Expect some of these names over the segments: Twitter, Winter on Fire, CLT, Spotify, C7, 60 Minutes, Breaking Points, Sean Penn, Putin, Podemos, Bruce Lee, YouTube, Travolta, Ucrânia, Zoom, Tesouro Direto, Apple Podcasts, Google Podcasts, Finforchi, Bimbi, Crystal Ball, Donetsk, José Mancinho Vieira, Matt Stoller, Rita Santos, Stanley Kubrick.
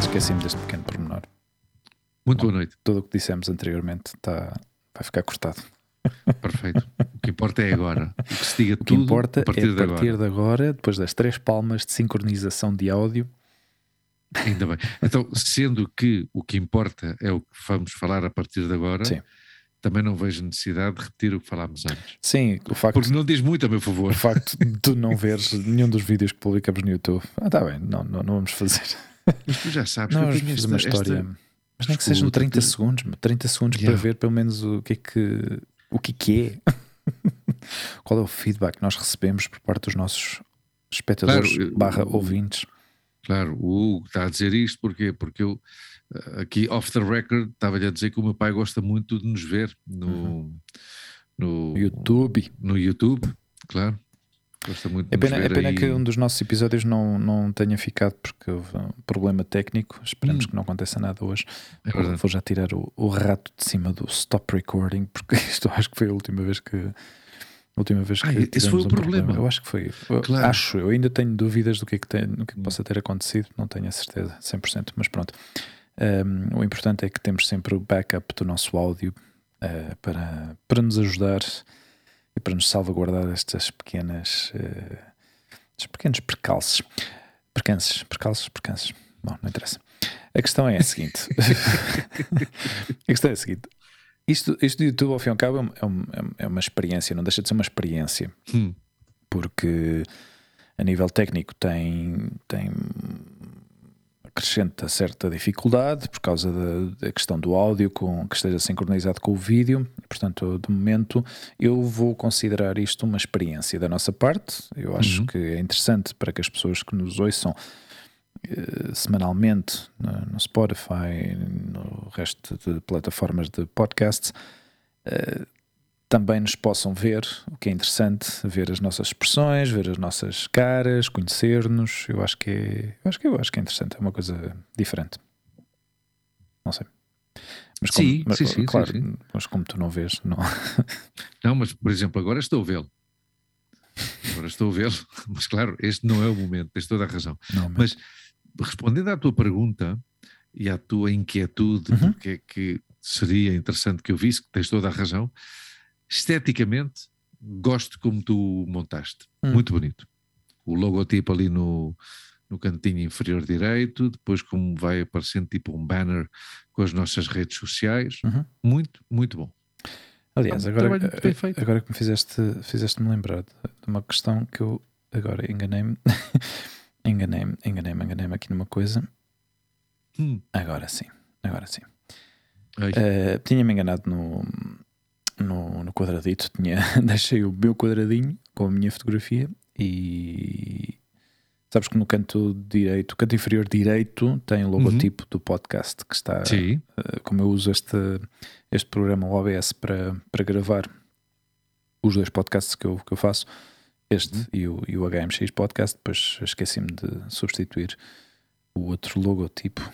Esqueci-me deste pequeno pormenor. Muito boa noite. Tudo o que dissemos anteriormente vai ficar cortado. Perfeito. O que importa é agora. O que se diga tudo. O que importa é a partir de agora, depois das 3 palmas de sincronização de áudio. Ainda bem. Então, sendo que o que importa é o que vamos falar a partir de agora, sim, também não vejo necessidade de repetir o que falámos antes. Sim, o facto... Porque não diz muito a meu favor. O facto de tu não veres nenhum dos vídeos que publicamos no YouTube. Ah, tá bem, não vamos fazer... Mas tu já sabes, não, que eu tenho uma história. Mas nem que sejam 30 segundos para ver pelo menos o que é. Qual é o feedback que nós recebemos por parte dos nossos espectadores, /ouvintes. Claro, o Hugo está a dizer isto porque eu aqui off the record estava-lhe a dizer que o meu pai gosta muito de nos ver no YouTube, claro. Muito é pena que um dos nossos episódios não tenha ficado porque houve um problema técnico. Esperamos que não aconteça nada hoje. É, vou já tirar o rato de cima do stop recording, porque isto acho que foi a última vez que esse foi o problema. Eu acho que foi. Claro. Eu ainda tenho dúvidas do que possa ter acontecido. Não tenho a certeza 100%, mas pronto. O importante é que temos sempre o backup do nosso áudio para nos ajudar, para nos salvaguardar estas pequenos percalços. Percalços. Bom, não interessa. A questão é a seguinte. Isto do YouTube, ao fim e ao cabo, é uma experiência, não deixa de ser uma experiência. Porque a nível técnico tem acrescenta certa dificuldade por causa da questão do áudio que esteja sincronizado com o vídeo. Portanto, de momento, eu vou considerar isto uma experiência da nossa parte. Eu acho que é interessante para que as pessoas que nos ouçam semanalmente no Spotify, no resto de plataformas de podcasts, também nos possam ver, o que é interessante, ver as nossas expressões, ver as nossas caras, conhecer-nos. Eu acho que é interessante, é uma coisa diferente. Não sei. Mas sim, claro. Mas como tu não vês, não. Não, mas por exemplo, agora estou a vê-lo. Mas claro, este não é o momento, tens toda a razão. Não, mas respondendo à tua pergunta e à tua inquietude, porque é que seria interessante que eu visse, que tens toda a razão. Esteticamente, gosto como tu montaste. Muito bonito. O logotipo ali no cantinho inferior direito, depois como vai aparecendo tipo um banner com as nossas redes sociais. Muito, muito bom. Aliás, agora que me fizeste-me lembrar de uma questão que eu agora enganei-me aqui numa coisa. Agora sim. Tinha-me enganado no quadradito, deixei o meu quadradinho com a minha fotografia e sabes que no canto inferior direito tem o logotipo do podcast que está, como eu uso este programa, o OBS, para gravar os 2 podcasts que eu faço, este e o HMX Podcast, depois esqueci-me de substituir o outro logotipo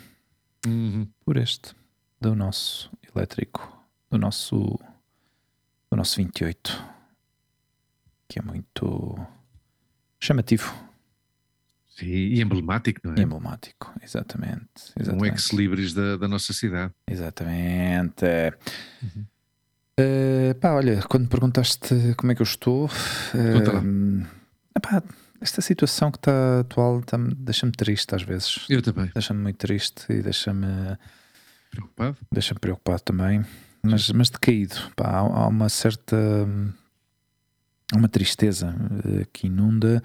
por este do nosso elétrico, do nosso 28, que é muito chamativo. Sim, e emblemático, não é? Emblemático, exatamente. Um ex-libris da nossa cidade. Exatamente. Olha, quando me perguntaste como é que eu estou, esta situação que está atual deixa-me triste às vezes. Eu também. Deixa-me muito triste e deixa-me preocupado. Deixa-me preocupado também. Mas decaído, há uma certa tristeza que inunda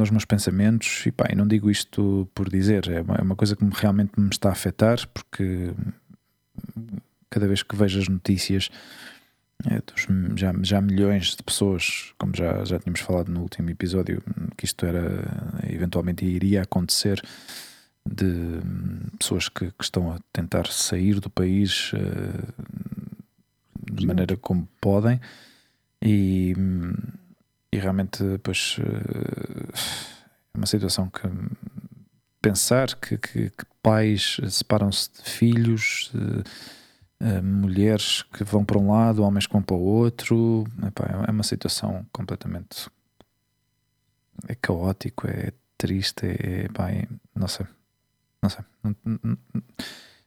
os meus pensamentos e, e não digo isto por dizer, é uma coisa que realmente me está a afetar, porque cada vez que vejo as notícias dos milhões de pessoas, como já tínhamos falado no último episódio, que isto eventualmente iria acontecer, de pessoas que estão a tentar sair do país de maneira como podem, e realmente depois é uma situação que pensar que pais separam-se de filhos, mulheres que vão para um lado, homens que vão para o outro, é uma situação completamente é caótico, é triste, não sei.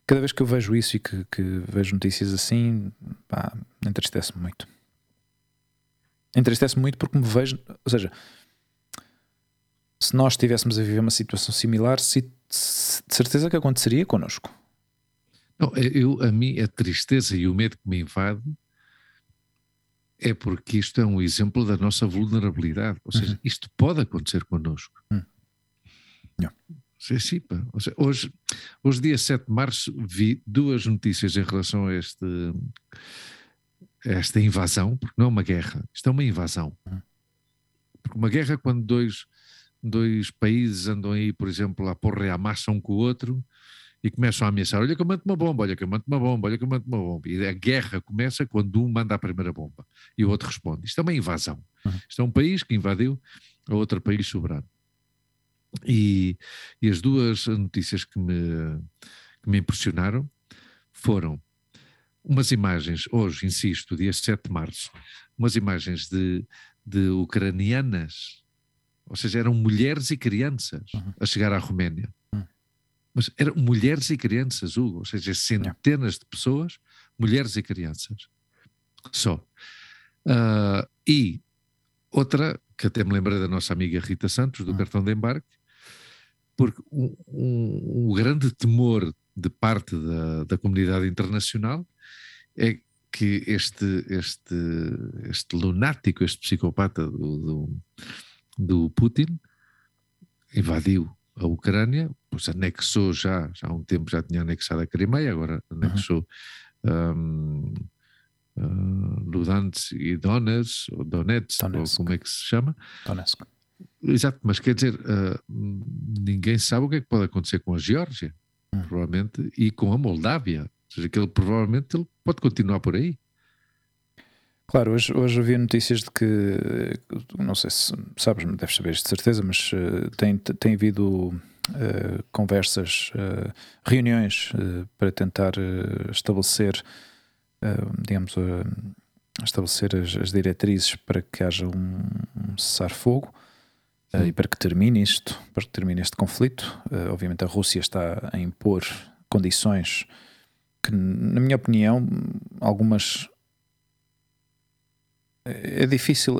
Cada vez que eu vejo isso e que vejo notícias assim, entristece-me muito. Entristece-me muito porque me vejo, ou seja, se nós estivéssemos a viver uma situação similar, de certeza que aconteceria connosco. Não, a mim a tristeza e o medo que me invade é porque isto é um exemplo da nossa vulnerabilidade. Ou seja, isto pode acontecer connosco. Sim, ou seja, hoje, dia 7 de março, vi duas notícias em relação a esta invasão, porque não é uma guerra, isto é uma invasão. Porque uma guerra, quando dois países andam aí, por exemplo, a porra à massa um com o outro e começam a ameaçar, olha que eu mando uma bomba, olha que eu mando uma bomba, olha que eu mando uma bomba. E a guerra começa quando um manda a primeira bomba e o outro responde. Isto é uma invasão. Isto é um país que invadiu a outro país soberano. E as duas notícias que me impressionaram foram umas imagens, hoje, insisto, dia 7 de março, umas imagens de ucranianas, ou seja, eram mulheres e crianças a chegar à Roménia. Mas eram mulheres e crianças, Hugo, ou seja, centenas de pessoas, mulheres e crianças, só. E outra, que até me lembrei da nossa amiga Rita Santos, do cartão de embarque, porque um grande temor de parte da comunidade internacional é que este lunático, este psicopata do Putin invadiu a Ucrânia, pois anexou já há um tempo, já tinha anexado a Crimeia, agora anexou Ludansk e Donetsk, ou como é que se chama? Donetsk. Exato, mas quer dizer, ninguém sabe o que é que pode acontecer com a Geórgia, provavelmente, e com a Moldávia. Ou seja, que ele provavelmente pode continuar por aí. Claro, hoje havia notícias de que, não sei se sabes, deves saber isto de certeza, mas tem havido conversas, reuniões para tentar estabelecer as diretrizes para que haja um cessar-fogo e para que termine isto, para que termine este conflito. Obviamente a Rússia está a impor condições que, na minha opinião, algumas é difícil,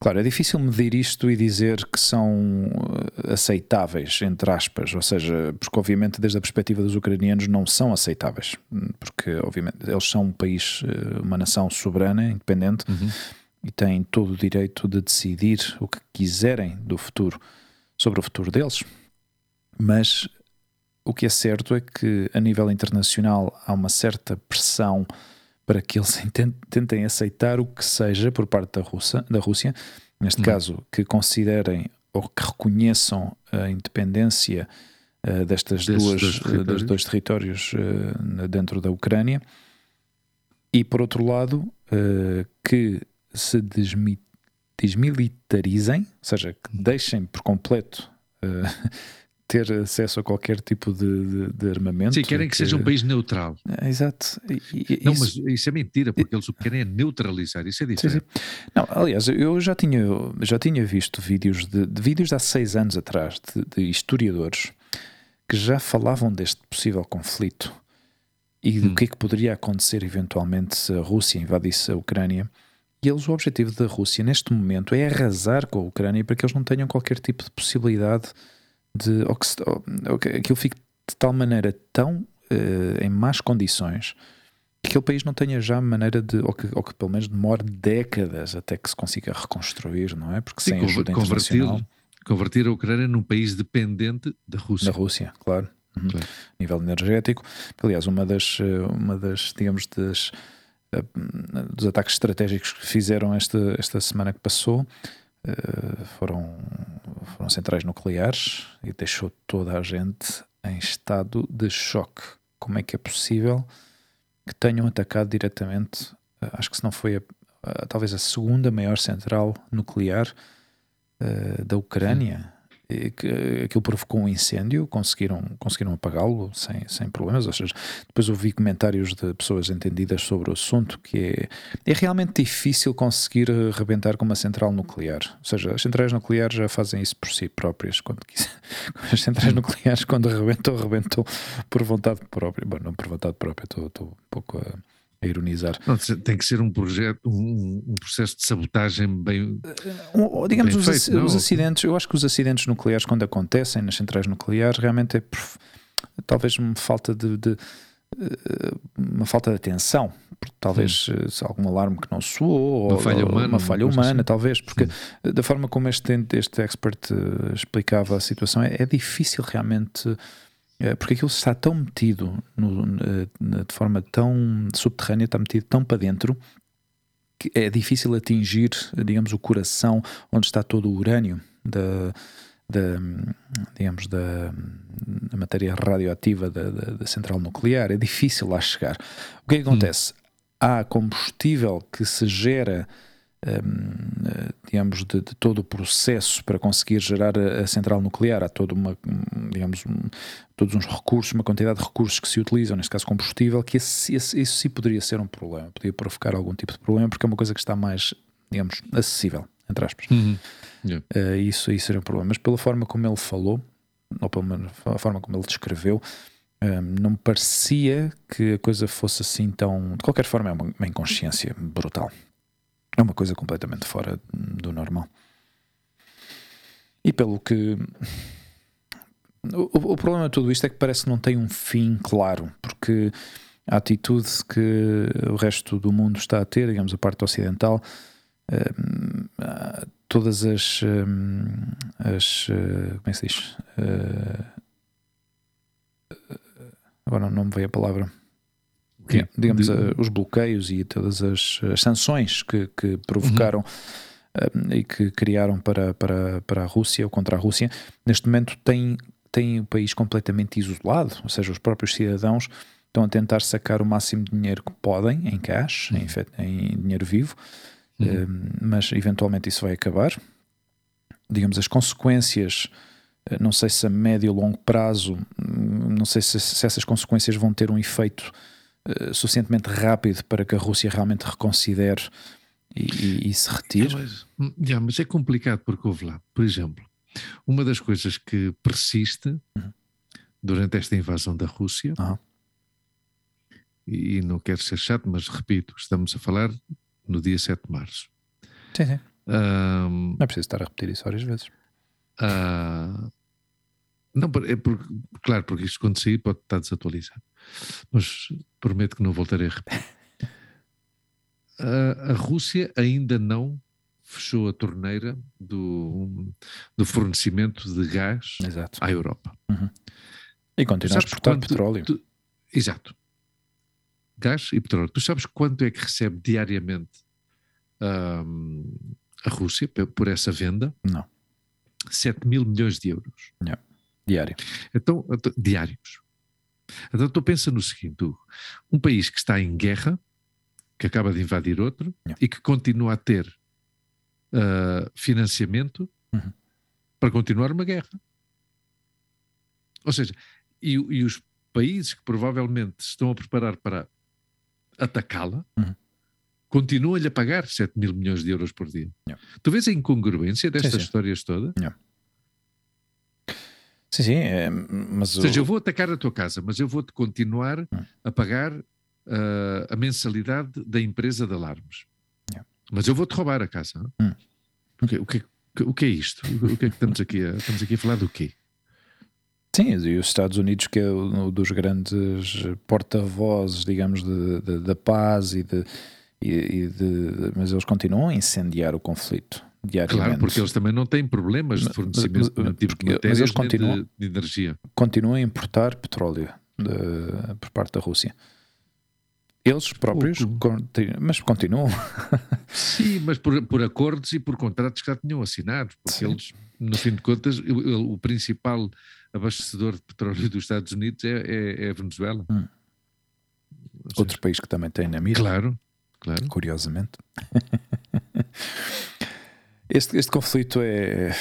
claro, é difícil medir isto e dizer que são aceitáveis, entre aspas, ou seja, porque obviamente desde a perspectiva dos ucranianos não são aceitáveis, porque obviamente eles são um país, uma nação soberana, independente, e têm todo o direito de decidir o que quiserem do futuro, sobre o futuro deles. Mas o que é certo é que a nível internacional há uma certa pressão para que eles tentem aceitar o que seja por parte da Rússia, neste caso, que considerem ou que reconheçam a independência dos dois territórios dentro da Ucrânia, e por outro lado que se desmilitarizem, ou seja, que deixem por completo ter acesso a qualquer tipo de armamento. Sim, querem que seja um país neutral. Exato. Não, mas isso é mentira, porque eles o que querem é neutralizar, isso é diferente. Sim. Não, aliás, eu já tinha visto vídeos de há 6 anos atrás, de historiadores, que já falavam deste possível conflito e do que é que poderia acontecer eventualmente se a Rússia invadisse a Ucrânia. E eles, o objetivo da Rússia neste momento é arrasar com a Ucrânia para que eles não tenham qualquer tipo de possibilidade que ele fique de tal maneira em más condições que aquele país não tenha já maneira de, ou que pelo menos demore décadas até que se consiga reconstruir, não é? Porque sim, sem ajuda internacional. Convertir a Ucrânia num país dependente da Rússia. Da Rússia, claro. Claro. A nível energético. Aliás, uma das digamos, dos ataques estratégicos que fizeram esta semana que passou, foram centrais nucleares e deixou toda a gente em estado de choque. Como é que é possível que tenham atacado diretamente, acho que se não foi talvez a segunda maior central nuclear da Ucrânia. E que aquilo provocou um incêndio, conseguiram apagá-lo sem problemas. Ou seja, depois ouvi comentários de pessoas entendidas sobre o assunto, que é realmente difícil conseguir rebentar com uma central nuclear. Ou seja, as centrais nucleares já fazem isso por si próprias. As centrais nucleares, quando rebentam por vontade própria. Bom, não por vontade própria, estou um pouco a ironizar. Não, tem que ser um projeto, um processo de sabotagem bem digamos bem feito, os acidentes. Eu acho que os acidentes nucleares, quando acontecem nas centrais nucleares, realmente é talvez uma falta de atenção, porque talvez algum alarme que não soou, uma falha humana talvez, porque sim, da forma como este expert explicava a situação, é difícil realmente, porque aquilo está tão metido de forma tão subterrânea, está metido tão para dentro, que é difícil atingir, digamos, o coração onde está todo o urânio da matéria radioativa da central nuclear. É difícil lá chegar. O que é que acontece? Há combustível que se gera, digamos, de todo o processo para conseguir gerar a central nuclear. Há toda todos uns recursos, uma quantidade de recursos que se utilizam, neste caso combustível, que isso sim poderia ser um problema, poderia provocar algum tipo de problema, porque é uma coisa que está mais, digamos, acessível, entre aspas. Yeah. Isso seria um problema, mas pela forma como ele falou, ou pela forma como ele descreveu, não me parecia que a coisa fosse assim tão... De qualquer forma, é uma inconsciência brutal. É uma coisa completamente fora do normal. E pelo que... O problema de tudo isto é que parece que não tem um fim claro, porque a atitude que o resto do mundo está a ter, digamos, a parte ocidental, todas as como é que se diz? Agora não me veio a palavra. Okay. Digamos, os bloqueios e todas as sanções que provocaram e que criaram para a Rússia ou contra a Rússia, neste momento tem o país completamente isolado. Ou seja, os próprios cidadãos estão a tentar sacar o máximo de dinheiro que podem em cash, em dinheiro vivo, mas eventualmente isso vai acabar. Digamos, as consequências... Não sei se a médio e longo prazo, não sei se essas consequências vão ter um efeito suficientemente rápido para que a Rússia realmente reconsidere e se retire. Mas é complicado, porque houve lá, por exemplo, uma das coisas que persiste durante esta invasão da Rússia, e não quero ser chato, mas repito, estamos a falar no dia 7 de março. Sim, sim. Não é preciso estar a repetir isso várias vezes. Não, é claro, porque isto quando sair pode estar desatualizado, mas prometo que não voltarei a repetir. A Rússia ainda não fechou a torneira do fornecimento de gás à Europa. E continua a exportar petróleo. Exato. Gás e petróleo. Tu sabes quanto é que recebe diariamente a Rússia por essa venda? Não. 7 mil milhões de euros. Yeah. Diário. Então, diários. Então tu pensa no seguinte, um país que está em guerra, que acaba de invadir outro, e que continua a ter financiamento para continuar uma guerra. Ou seja, e os países que provavelmente estão a preparar para atacá-la, continuam-lhe a pagar 7 mil milhões de euros por dia. Yeah. Tu vês a incongruência destas histórias todas? Yeah. Sim, sim. Mas ou seja, eu vou atacar a tua casa, mas eu vou-te continuar a pagar a mensalidade da empresa de alarmes. Yeah. Mas eu vou-te roubar a casa. O que é isto? O que é que estamos aqui a falar do quê? Sim, e os Estados Unidos, que é um dos grandes porta-vozes, digamos, da paz mas eles continuam a incendiar o conflito diariamente. Claro, porque eles também não têm problemas de fornecimento de matérias, de energia. Continuam a importar petróleo por parte da Rússia. Eles próprios, mas continuam. Sim, mas por acordos e por contratos que já tinham assinados, porque eles, no fim de contas, o principal abastecedor de petróleo dos Estados Unidos é a Venezuela. Outro país que também tem na mídia. Claro, claro. Curiosamente. Este conflito é...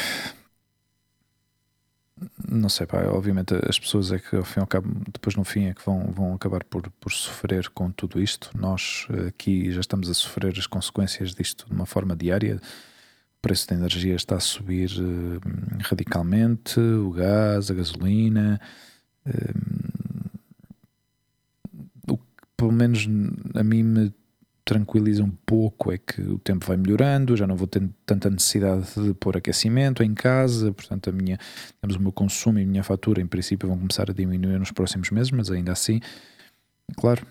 Não sei, pá, obviamente as pessoas é que ao fim e ao cabo, depois no fim é que vão acabar por sofrer com tudo isto. Nós aqui já estamos a sofrer as consequências disto de uma forma diária. O preço da energia está a subir radicalmente, o gás, a gasolina, o que pelo menos a mim me tranquiliza um pouco é que o tempo vai melhorando, já não vou ter tanta necessidade de pôr aquecimento em casa, portanto digamos, o meu consumo e a minha fatura em princípio vão começar a diminuir nos próximos meses, mas ainda assim, claro,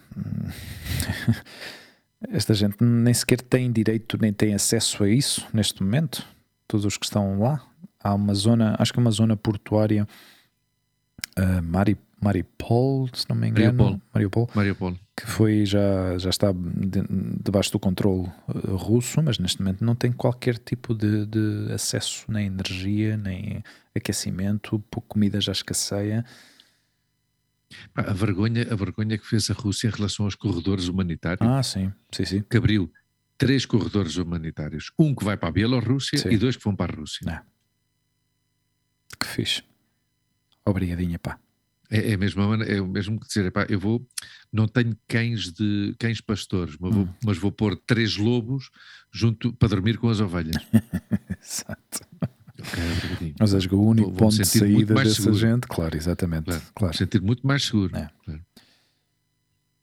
esta gente nem sequer tem direito nem tem acesso a isso neste momento, todos os que estão lá. Há uma zona, acho que é uma zona portuária, Maripol, se não me engano, Mariupol, que foi, já está debaixo do controle russo, mas neste momento não tem qualquer tipo de acesso, nem energia, nem aquecimento, comida já escasseia. A vergonha que fez a Rússia em relação aos corredores humanitários. Ah, sim. Que abriu 3 corredores humanitários, um que vai para a Bielorrússia, sim, e 2 que vão para a Rússia. Ah. Que fixe. Obrigadinha, pá. É a mesma, é o mesmo que dizer, pá, eu vou, não tenho cães pastores, mas vou pôr 3 lobos junto para dormir com as ovelhas. Exato. Okay, mas acho que o único ponto de saída dessa seguro. Gente, claro, exatamente. Claro. Sentir muito mais seguro. É. Claro.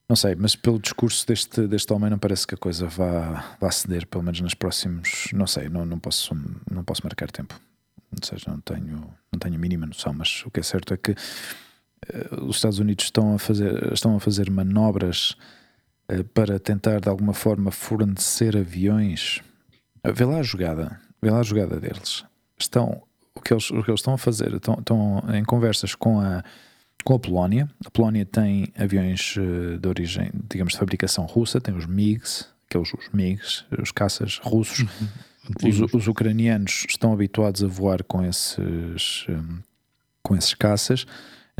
Não sei, mas pelo discurso deste homem não parece que a coisa vá ceder, pelo menos nos próximos, não sei, não posso marcar tempo. Ou seja, não tenho a mínima noção, mas o que é certo é que os Estados Unidos estão a fazer manobras para tentar de alguma forma fornecer aviões. Vê lá a jogada deles. O que eles estão a fazer, estão em conversas com a Polónia. A Polónia tem aviões de origem, digamos, de fabricação russa, tem os MiGs, os caças russos. Os ucranianos estão habituados a voar com esses caças.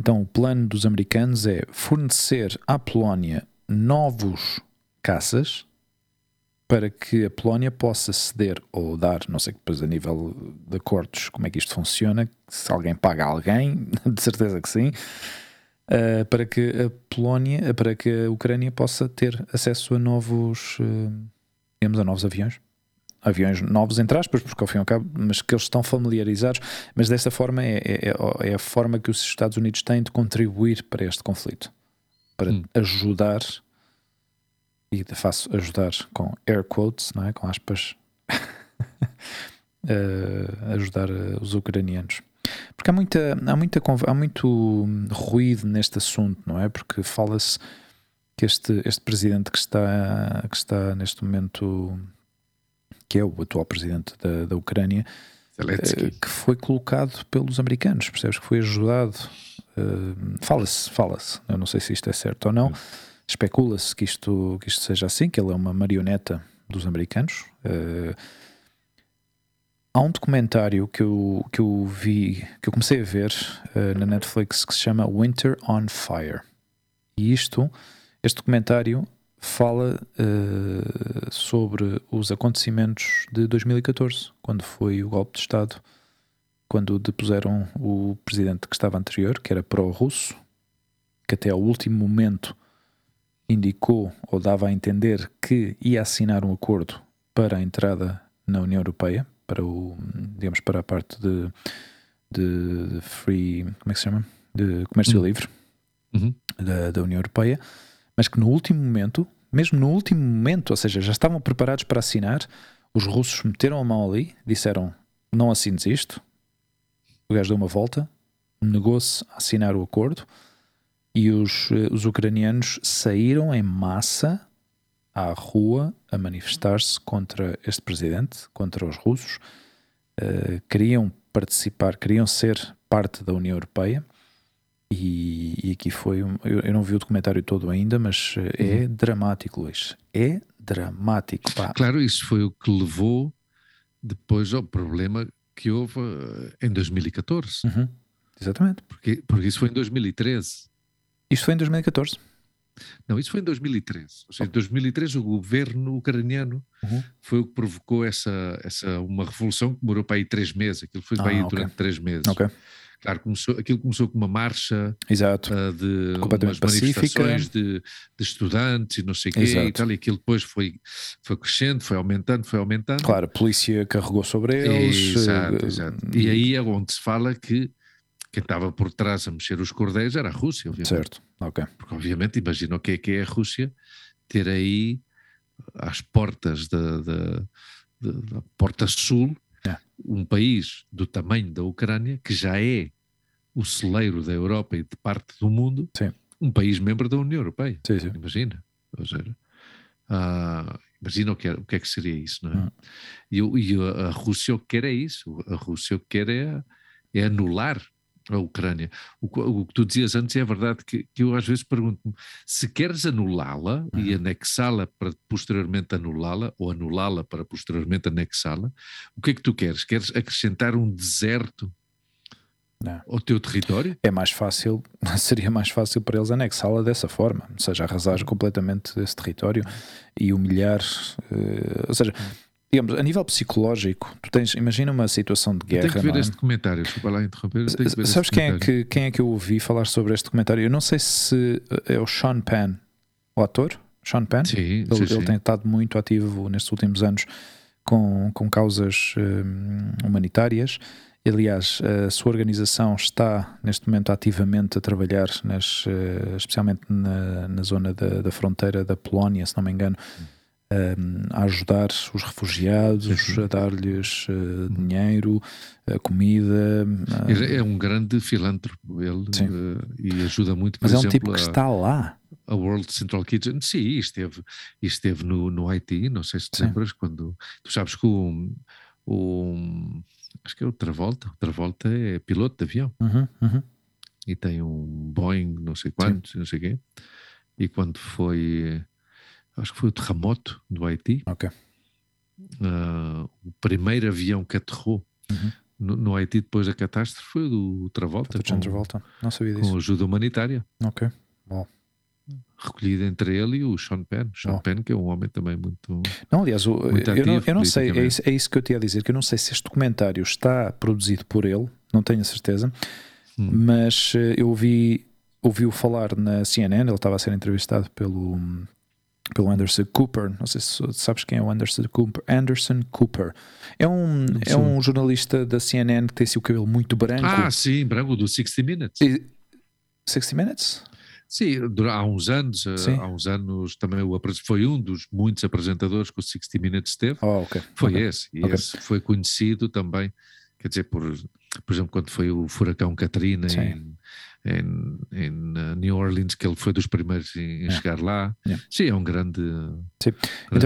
Então o plano dos americanos é fornecer à Polónia novos caças para que a Polónia possa ceder ou dar, não sei, depois a nível de acordos como é que isto funciona, se alguém paga alguém, de certeza que sim, para que a Ucrânia possa ter acesso a novos aviões. Aviões novos, entre aspas, porque ao fim e ao cabo, mas que eles estão familiarizados, mas dessa forma é a forma que os Estados Unidos têm de contribuir para este conflito, para ajudar, e de fato ajudar com air quotes, não é? Com aspas, ajudar os ucranianos. Porque há muito ruído neste assunto, não é? Porque fala-se que este presidente que está neste momento, que é o atual presidente da Ucrânia, que foi colocado pelos americanos, percebes, que foi ajudado, fala-se, eu não sei se isto é certo ou não, especula-se que isto seja assim, que ele é uma marioneta dos americanos. Há um documentário que eu vi, que eu comecei a ver na Netflix, que se chama Winter on Fire, e este documentário fala sobre os acontecimentos de 2014, quando foi o golpe de Estado, quando depuseram o presidente que estava anterior, que era pró-russo, que até ao último momento indicou ou dava a entender que ia assinar um acordo para a entrada na União Europeia, para a parte de free, como é que se chama? De comércio livre da União Europeia. Mas que mesmo no último momento, ou seja, já estavam preparados para assinar, os russos meteram a mão ali, disseram, não assines isto, o gajo deu uma volta, negou-se a assinar o acordo, e os ucranianos saíram em massa à rua a manifestar-se contra este presidente, contra os russos, queriam participar, queriam ser parte da União Europeia. E aqui foi, eu não vi o documentário todo ainda, mas é dramático, Luís. É dramático, pá. Claro, isso foi o que levou depois ao problema que houve em 2014. Exatamente. Porque isso foi em 2013. Isto foi em 2014. Não, isso foi em 2013. Ou seja, em 2013 o governo ucraniano foi o que provocou uma revolução que demorou para aí 3 meses. Aquilo foi para aí durante 3 meses. Ok. Claro, aquilo começou com uma marcha de umas manifestações de estudantes e não sei o quê e tal, e aquilo depois foi crescendo, foi aumentando. Claro, a polícia carregou sobre eles. Exato. E aí é onde se fala que quem estava por trás a mexer os cordéis era a Rússia, obviamente. Certo, ok. Porque obviamente imagina o que é a Rússia ter aí às portas da Porta Sul um país do tamanho da Ucrânia, que já é o celeiro da Europa e de parte do mundo, sim, um país membro da União Europeia. Sim, sim. Imagina. Ou seja, imagina o que é que seria isso, não é? E a Rússia o que quer é isso. A Rússia o que quer é anular a Ucrânia. O que tu dizias antes é verdade, que eu às vezes pergunto-me, se queres anulá-la e anexá-la para posteriormente anulá-la, ou anulá-la para posteriormente anexá-la, o que é que tu queres? Queres acrescentar um deserto ao teu território? É mais fácil, seria mais fácil para eles anexá-la dessa forma, ou seja, arrasar completamente esse território e humilhar, ou seja... Digamos, a nível psicológico, tu tens, imagina uma situação de guerra. Tenho que ver este documentário, desculpa lá interromper. Sabes quem é que eu ouvi falar sobre este documentário? Eu não sei se é o Sean Penn, o ator. Sean Penn? Sim, ele tem estado muito ativo nestes últimos anos com causas humanitárias. Aliás, a sua organização está neste momento ativamente a trabalhar, especialmente na zona da fronteira da Polónia, se não me engano. A ajudar os refugiados, a dar-lhes dinheiro, comida. É um grande filântropo ele, e ajuda muito. Mas por exemplo, é um tipo que está lá. A World Central Kitchen, sim, esteve no Haiti, não sei se te lembras, quando tu sabes que acho que é o Travolta é piloto de avião e tem um Boeing, não sei quantos, não sei quê, e quando foi... Acho que foi o terremoto do Haiti. Ok. O primeiro avião que aterrou no Haiti depois da catástrofe foi o do Travolta. Não sabia disso. Com ajuda humanitária. Ok. Bom. Recolhida entre ele e o Sean Penn. Sean Penn, que é um homem também muito... Não, aliás, muito ativo, eu não sei, é isso que eu te ia dizer, que eu não sei se este documentário está produzido por ele, não tenho a certeza, mas eu ouvi-o falar na CNN, ele estava a ser entrevistado pelo Anderson Cooper, não sei se sabes quem é o Anderson Cooper. Anderson Cooper é um jornalista da CNN que tem assim o cabelo muito branco. Ah, sim, branco, do 60 Minutes. 60 Minutes? Sim, há uns anos também foi um dos muitos apresentadores que o 60 Minutes teve. Oh, okay. Esse foi conhecido também, quer dizer, por exemplo, quando foi o furacão Katrina em New Orleans, que ele foi dos primeiros em chegar lá. Yeah. Sim, é um grande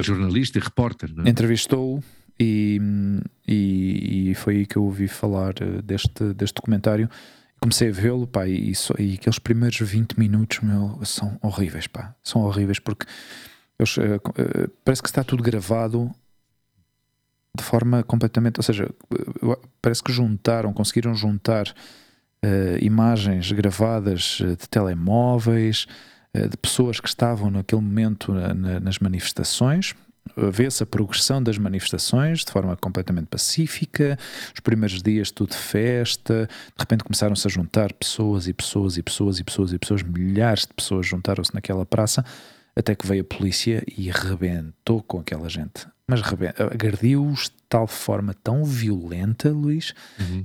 jornalista e repórter, não é? Entrevistou-o e foi aí que eu ouvi falar deste documentário. Comecei a vê-lo, pá, e aqueles primeiros 20 minutos, meu, são horríveis, pá. São horríveis porque eles, parece que está tudo gravado de forma completamente... Ou seja, parece que conseguiram juntar imagens gravadas de telemóveis, de pessoas que estavam naquele momento nas manifestações. Vê-se a progressão das manifestações de forma completamente pacífica. Os primeiros dias tudo festa, de repente começaram-se a juntar pessoas, milhares de pessoas juntaram-se naquela praça, até que veio a polícia e rebentou com aquela gente. Mas agrediu-os de tal forma tão violenta, Luís,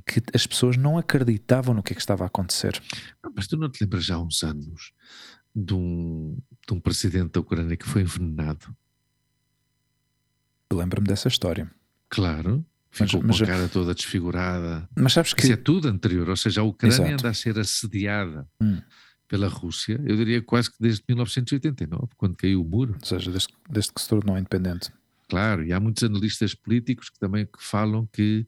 que as pessoas não acreditavam no que estava a acontecer. Mas tu não te lembras já há uns anos de um presidente da Ucrânia que foi envenenado? Eu lembro-me dessa história. Claro, ficou com a cara toda desfigurada. Mas sabes que... Isso é tudo anterior, ou seja, a Ucrânia anda a ser assediada pela Rússia, eu diria quase que desde 1989, quando caiu o muro. Ou seja, desde que se tornou independente. Claro, e há muitos analistas políticos que também falam que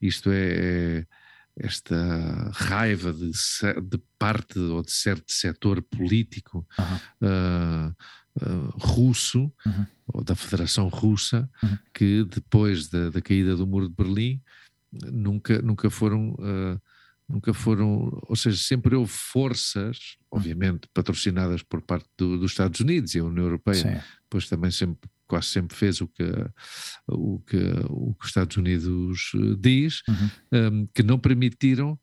isto é esta raiva de parte ou de certo setor político russo, ou da Federação Russa, que depois da caída do Muro de Berlim nunca foram Nunca foram, ou seja, sempre houve forças, obviamente patrocinadas por parte dos Estados Unidos e a União Europeia. Sim. Pois também sempre, quase sempre fez o que os Estados Unidos diz, que não permitiram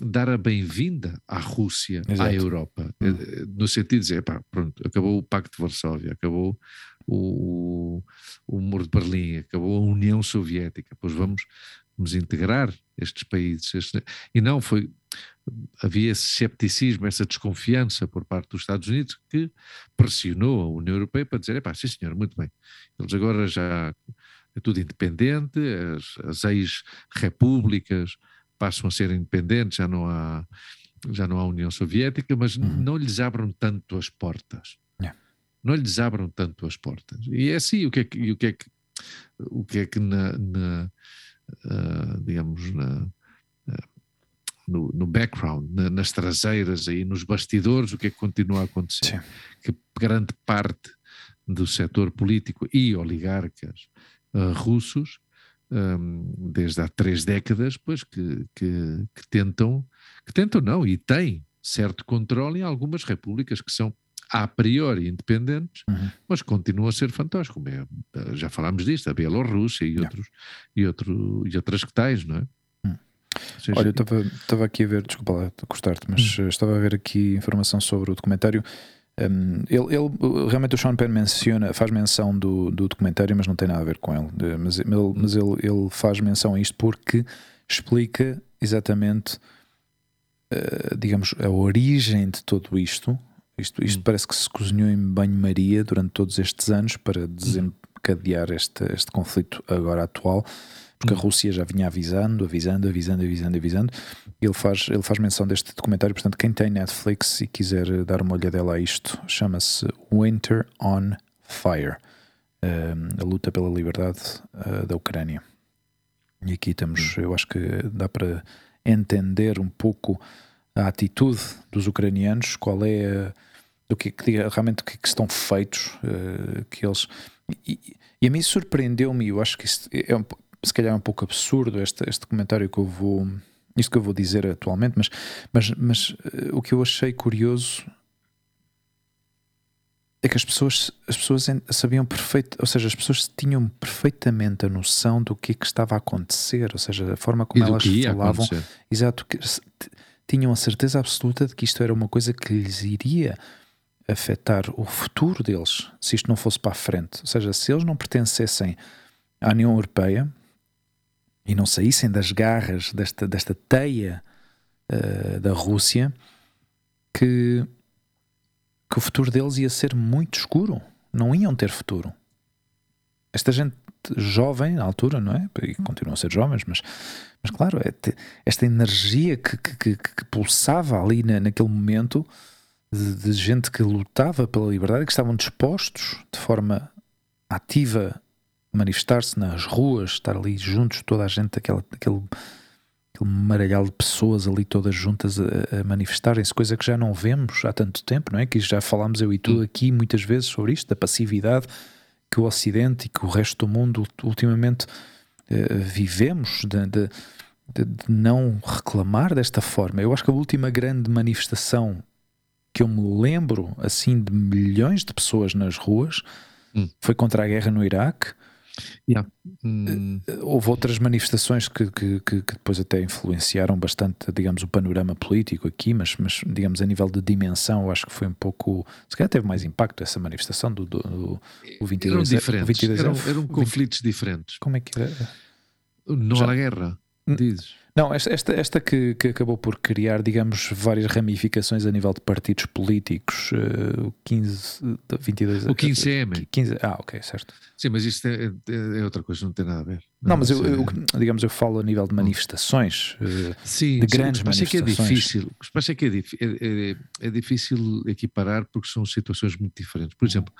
dar a bem-vinda à Rússia, à Europa, no sentido de dizer, pá, pronto, acabou o Pacto de Varsóvia, acabou o Muro de Berlim, acabou a União Soviética, pois vamos integrar estes países. E não foi, havia esse escepticismo, essa desconfiança por parte dos Estados Unidos, que pressionou a União Europeia para dizer, epá, sim senhor, muito bem, eles agora já é tudo independente, as ex-repúblicas passam a ser independentes, já não há União Soviética, mas não lhes abram tanto as portas. Não lhes abram tanto as portas. E é assim, o que é que no background, nas traseiras aí, nos bastidores, o que é que continua a acontecer? Sim. Que grande parte do setor político e oligarcas russos, desde há 3 décadas, pois que tentam não, e têm certo controle em algumas repúblicas que são a priori independentes, mas continuam a ser fantoches, como é, já falámos disto, a Bielorrússia e outras que tais, não é? Seja, olha, eu estava aqui a ver, desculpa lá cortar-te, mas estava a ver aqui informação sobre o documentário. Ele realmente, o Sean Penn faz menção do documentário, mas não tem nada a ver com ele, mas ele faz menção a isto porque explica exatamente, digamos, a origem de tudo isto. Parece que se cozinhou em banho-maria durante todos estes anos para desencadear este conflito agora atual, porque a Rússia já vinha avisando. Ele faz menção deste documentário, portanto, quem tem Netflix e quiser dar uma olhadela a isto, chama-se Winter on Fire, a luta pela liberdade da Ucrânia. E aqui estamos, eu acho que dá para entender um pouco a atitude dos ucranianos, qual é realmente o que estão feitos, que eles... E a mim surpreendeu-me, eu acho que isso é se calhar um pouco absurdo, este comentário que eu vou... Isto que eu vou dizer atualmente, mas o que eu achei curioso é que as pessoas sabiam perfeito, ou seja, as pessoas tinham perfeitamente a noção do que estava a acontecer, ou seja, a forma como elas falavam. Exato, que tinham a certeza absoluta de que isto era uma coisa que lhes iria afetar o futuro deles, se isto não fosse para a frente. Ou seja, se eles não pertencessem à União Europeia e não saíssem das garras desta teia da Rússia, que o futuro deles ia ser muito escuro, não iam ter futuro. Esta gente jovem na altura, não é? E continuam a ser jovens, mas claro, esta energia que pulsava ali naquele momento de gente que lutava pela liberdade, que estavam dispostos de forma ativa manifestar-se nas ruas, estar ali juntos, toda a gente, aquele maralhal de pessoas ali todas juntas a manifestarem-se, coisa que já não vemos há tanto tempo, não é? Que já falámos eu e tu aqui muitas vezes sobre isto, da passividade que o Ocidente e que o resto do mundo ultimamente vivemos, de não reclamar desta forma. Eu acho que a última grande manifestação que eu me lembro, assim, de milhões de pessoas nas ruas, foi contra a guerra no Iraque. Houve outras manifestações que depois até influenciaram bastante, digamos, o panorama político aqui, mas digamos, a nível de dimensão, eu acho que foi um pouco, se calhar teve mais impacto essa manifestação do 22. Eram conflitos diferentes. Como é que era? Não era guerra, dizes? Não, esta que acabou por criar, digamos, várias ramificações a nível de partidos políticos, o 15, 22... O 15M. 15, ok, certo. Sim, mas isto é outra coisa, não tem nada a ver. Não, mas eu falo a nível de manifestações, sim, de grandes manifestações. Sim, mas é que é difícil. É difícil equiparar porque são situações muito diferentes. Por exemplo,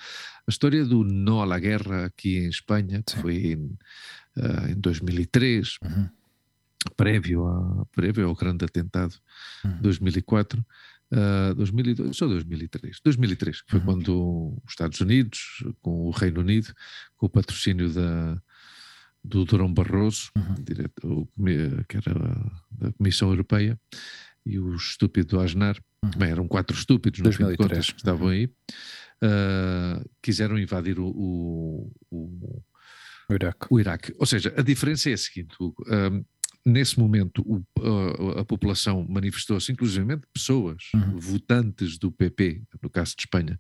a história do Não à Guerra aqui em Espanha, que foi em 2003... Prévio ao grande atentado de 2004, 2002, só 2003, que foi quando os Estados Unidos, com o Reino Unido, com o patrocínio do Durão Barroso, diretor, que era da Comissão Europeia, e o estúpido Aznar, bem, eram quatro estúpidos, no fim de contas, que estavam aí, quiseram invadir o Iraque. Ou seja, a diferença é a seguinte, nesse momento a população manifestou-se, inclusive pessoas, votantes do PP, no caso de Espanha,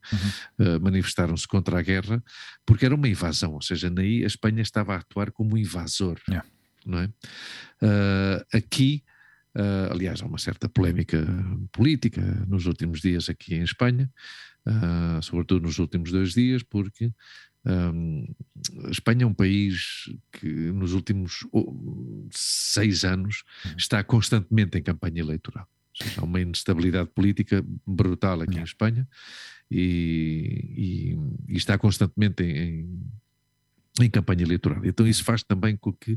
manifestaram-se contra a guerra, porque era uma invasão, ou seja, daí a Espanha estava a atuar como invasor, não é? Aqui, aliás, há uma certa polémica política nos últimos dias aqui em Espanha, sobretudo nos últimos 2 dias, porque a Espanha é um país que nos últimos 6 anos está constantemente em campanha eleitoral. Ou seja, há uma instabilidade política brutal aqui em Espanha e está constantemente em campanha eleitoral. Então isso faz também com que,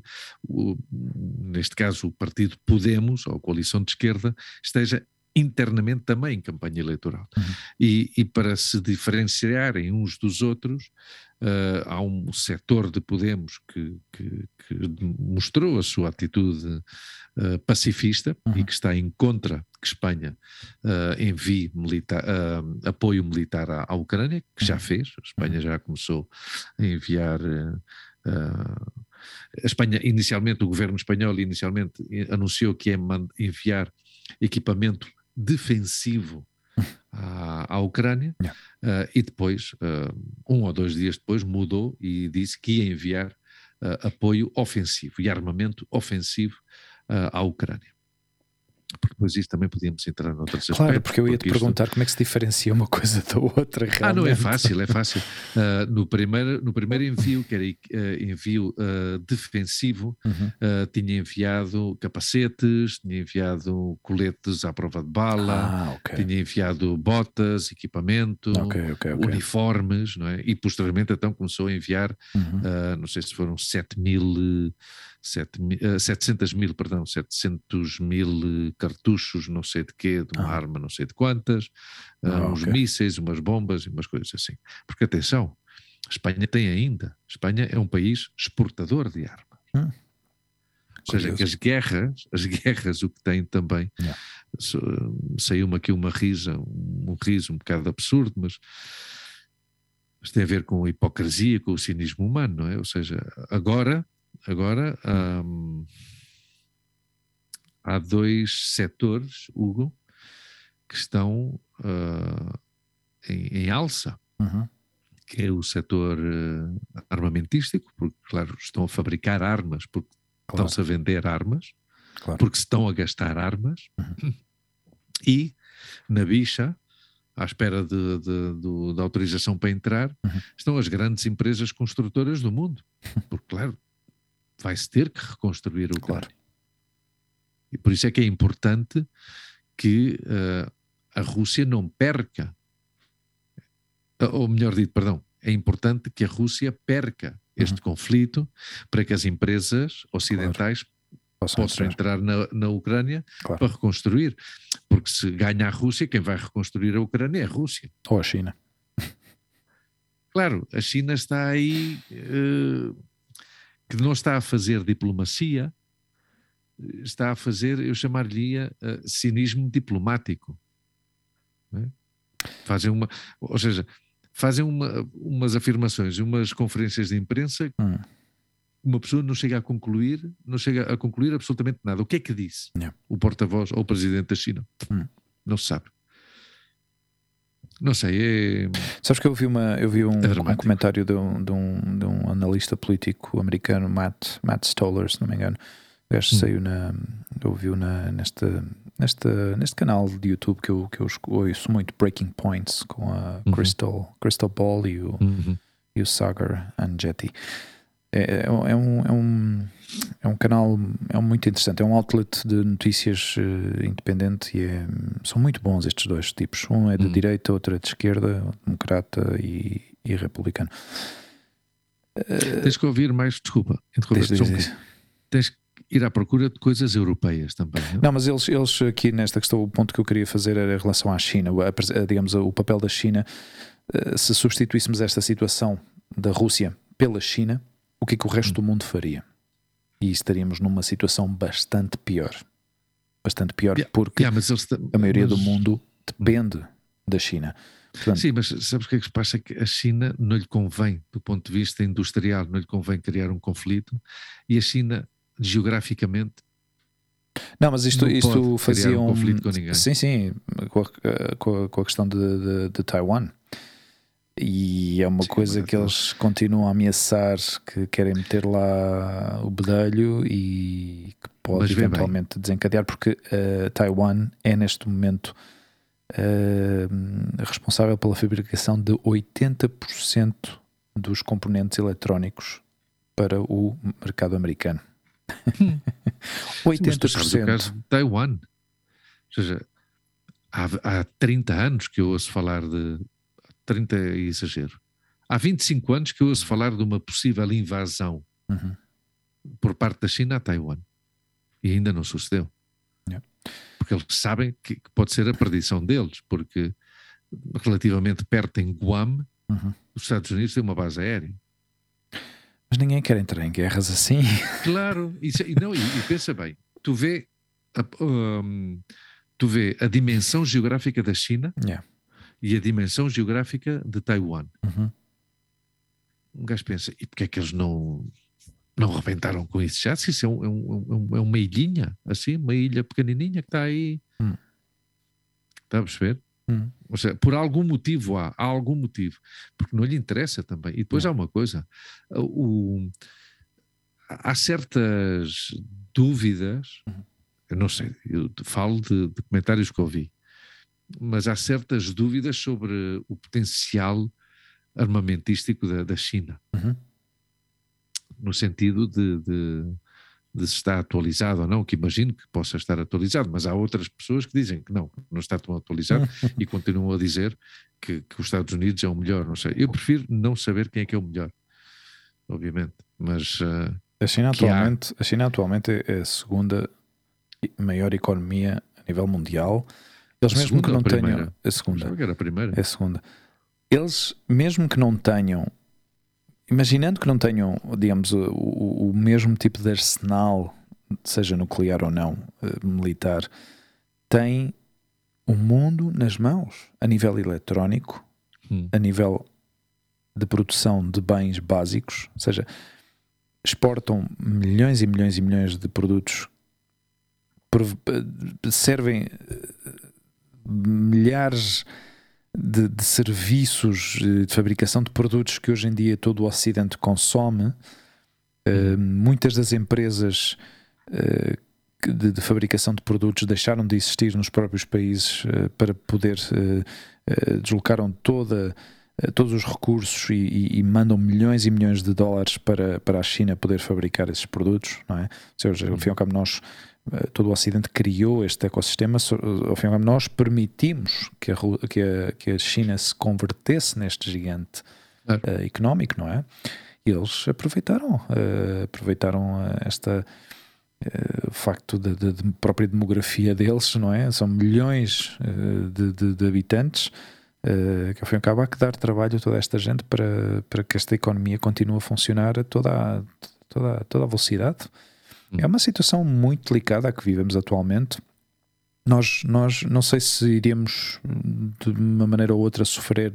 neste caso, o partido Podemos, ou a coalição de esquerda, esteja internamente também em campanha eleitoral. E para se diferenciarem uns dos outros, há um setor de Podemos que mostrou a sua atitude pacifista e que está em contra que Espanha envie apoio militar à Ucrânia, que já fez. A Espanha já começou a enviar... a Espanha, inicialmente, o governo espanhol inicialmente anunciou que ia enviar equipamento defensivo à Ucrânia, e depois, 1 ou 2 dias depois, mudou e disse que ia enviar apoio ofensivo e armamento ofensivo à Ucrânia. Porque depois isso também podíamos entrar noutras aspectos. Claro, porque eu ia-te perguntar como é que se diferencia uma coisa da outra realmente. Ah, não, é fácil. No primeiro envio, que era envio defensivo, tinha enviado capacetes, tinha enviado coletes à prova de bala, tinha enviado botas, equipamento, uniformes, não é? E posteriormente então começou a enviar, não sei se foram 700 mil cartuchos, não sei de quê, de uma arma, não sei de quantas, uns mísseis, umas bombas e umas coisas assim. Porque atenção, Espanha é um país exportador de armas. Ou seja, que as guerras o que tem também, saiu-me aqui um riso um bocado absurdo, mas tem a ver com a hipocrisia, com o cinismo humano, não é? Ou seja, agora há 2 setores, Hugo, que estão em alça, que é o setor armamentístico, porque, claro, estão a fabricar armas, porque estão-se a vender armas, porque se estão a gastar armas, e na bicha, à espera da autorização para entrar, estão as grandes empresas construtoras do mundo, porque, claro, vai-se ter que reconstruir o carro. E por isso é que é importante que a Rússia não perca, ou melhor dito, perdão, é importante que a Rússia perca este conflito para que as empresas ocidentais possam entrar na Ucrânia para reconstruir. Porque se ganha a Rússia, quem vai reconstruir a Ucrânia é a Rússia. Ou a China. Claro, a China está aí... que não está a fazer diplomacia, está a fazer, eu chamaria cinismo diplomático. Não é? Fazem umas afirmações, umas conferências de imprensa, uma pessoa não chega a concluir absolutamente nada. O que é que disse o porta-voz ou o presidente da China? Não se sabe. Não sei, é... Sabes que eu vi um comentário de um analista político americano, Matt Stoller, se não me engano. O gajo saiu neste canal de YouTube que eu ouço muito, Breaking Points, com a Crystal Ball e o Sagar Jetty. É um canal muito interessante, é um outlet de notícias independente e são muito bons estes 2 tipos. Um é de direita, outro é de esquerda, democrata e republicano. Tens que ouvir mais, desculpa, tens que ir à procura de coisas europeias também. Não, mas eles aqui nesta questão, o ponto que eu queria fazer era em relação à China, digamos, o papel da China. Se substituíssemos esta situação da Rússia pela China, o que é que o resto do mundo faria? e estaríamos numa situação bastante pior. Bastante pior, porque a maioria do mundo depende da China. Portanto, sim, mas sabes o que é que se passa? Que a China não lhe convém, do ponto de vista industrial, não lhe convém criar um conflito, e a China, geograficamente, não, mas isto fazia um conflito com ninguém. Sim, sim, com a questão de Taiwan. E é uma coisa que eles continuam a ameaçar, que querem meter lá o bedelho e que pode eventualmente desencadear, porque Taiwan é neste momento responsável pela fabricação de 80% dos componentes eletrónicos para o mercado americano. 80% de Taiwan. Ou seja, há 30 anos que eu ouço falar de... 30 é exagero. Há 25 anos que eu ouço falar de uma possível invasão por parte da China a Taiwan. E ainda não sucedeu. Yeah. Porque eles sabem que pode ser a perdição deles, porque relativamente perto em Guam, os Estados Unidos têm uma base aérea. Mas ninguém quer entrar em guerras assim. Claro, e pensa bem, tu vê a dimensão geográfica da China e a dimensão geográfica de Taiwan. Um gajo pensa, e porque é que eles não rebentaram com isso? Já se isso é uma ilhinha, assim, uma ilha pequenininha que está aí. Está a perceber? Ou seja, por algum motivo há algum motivo, porque não lhe interessa também. E depois há uma coisa, há certas dúvidas, eu não sei, eu falo de comentários que ouvi, mas há certas dúvidas sobre o potencial armamentístico da China, no sentido de se está atualizado ou não, que imagino que possa estar atualizado, mas há outras pessoas que dizem que não está tão atualizado e continuam a dizer que os Estados Unidos é o melhor, não sei. Eu prefiro não saber quem é que é o melhor, obviamente, mas... A China atualmente é a segunda maior economia a nível mundial. Eles mesmo que não tenham... A segunda. Eles mesmo que não tenham... Imaginando que não tenham, digamos, o mesmo tipo de arsenal, seja nuclear ou não, militar, têm o mundo nas mãos, a nível eletrónico, a nível de produção de bens básicos, ou seja, exportam milhões e milhões e milhões de produtos, servem milhares de serviços, de fabricação de produtos que hoje em dia todo o Ocidente consome. Muitas das empresas de fabricação de produtos deixaram de existir nos próprios países para poder deslocaram todos os recursos e mandam milhões e milhões de dólares para a China poder fabricar esses produtos, não é? Ou seja, ao fim e ao cabo nós, todo o Ocidente criou este ecossistema, ao fim e ao cabo nós permitimos que a China se convertesse neste gigante económico, não é? E eles aproveitaram esta... o facto da própria demografia deles, não é? São milhões de habitantes... que ao fim e ao cabo há que dar trabalho a toda esta gente para que esta economia continue a funcionar a toda a velocidade. É uma situação muito delicada a que vivemos atualmente. Nós não sei se iremos de uma maneira ou outra sofrer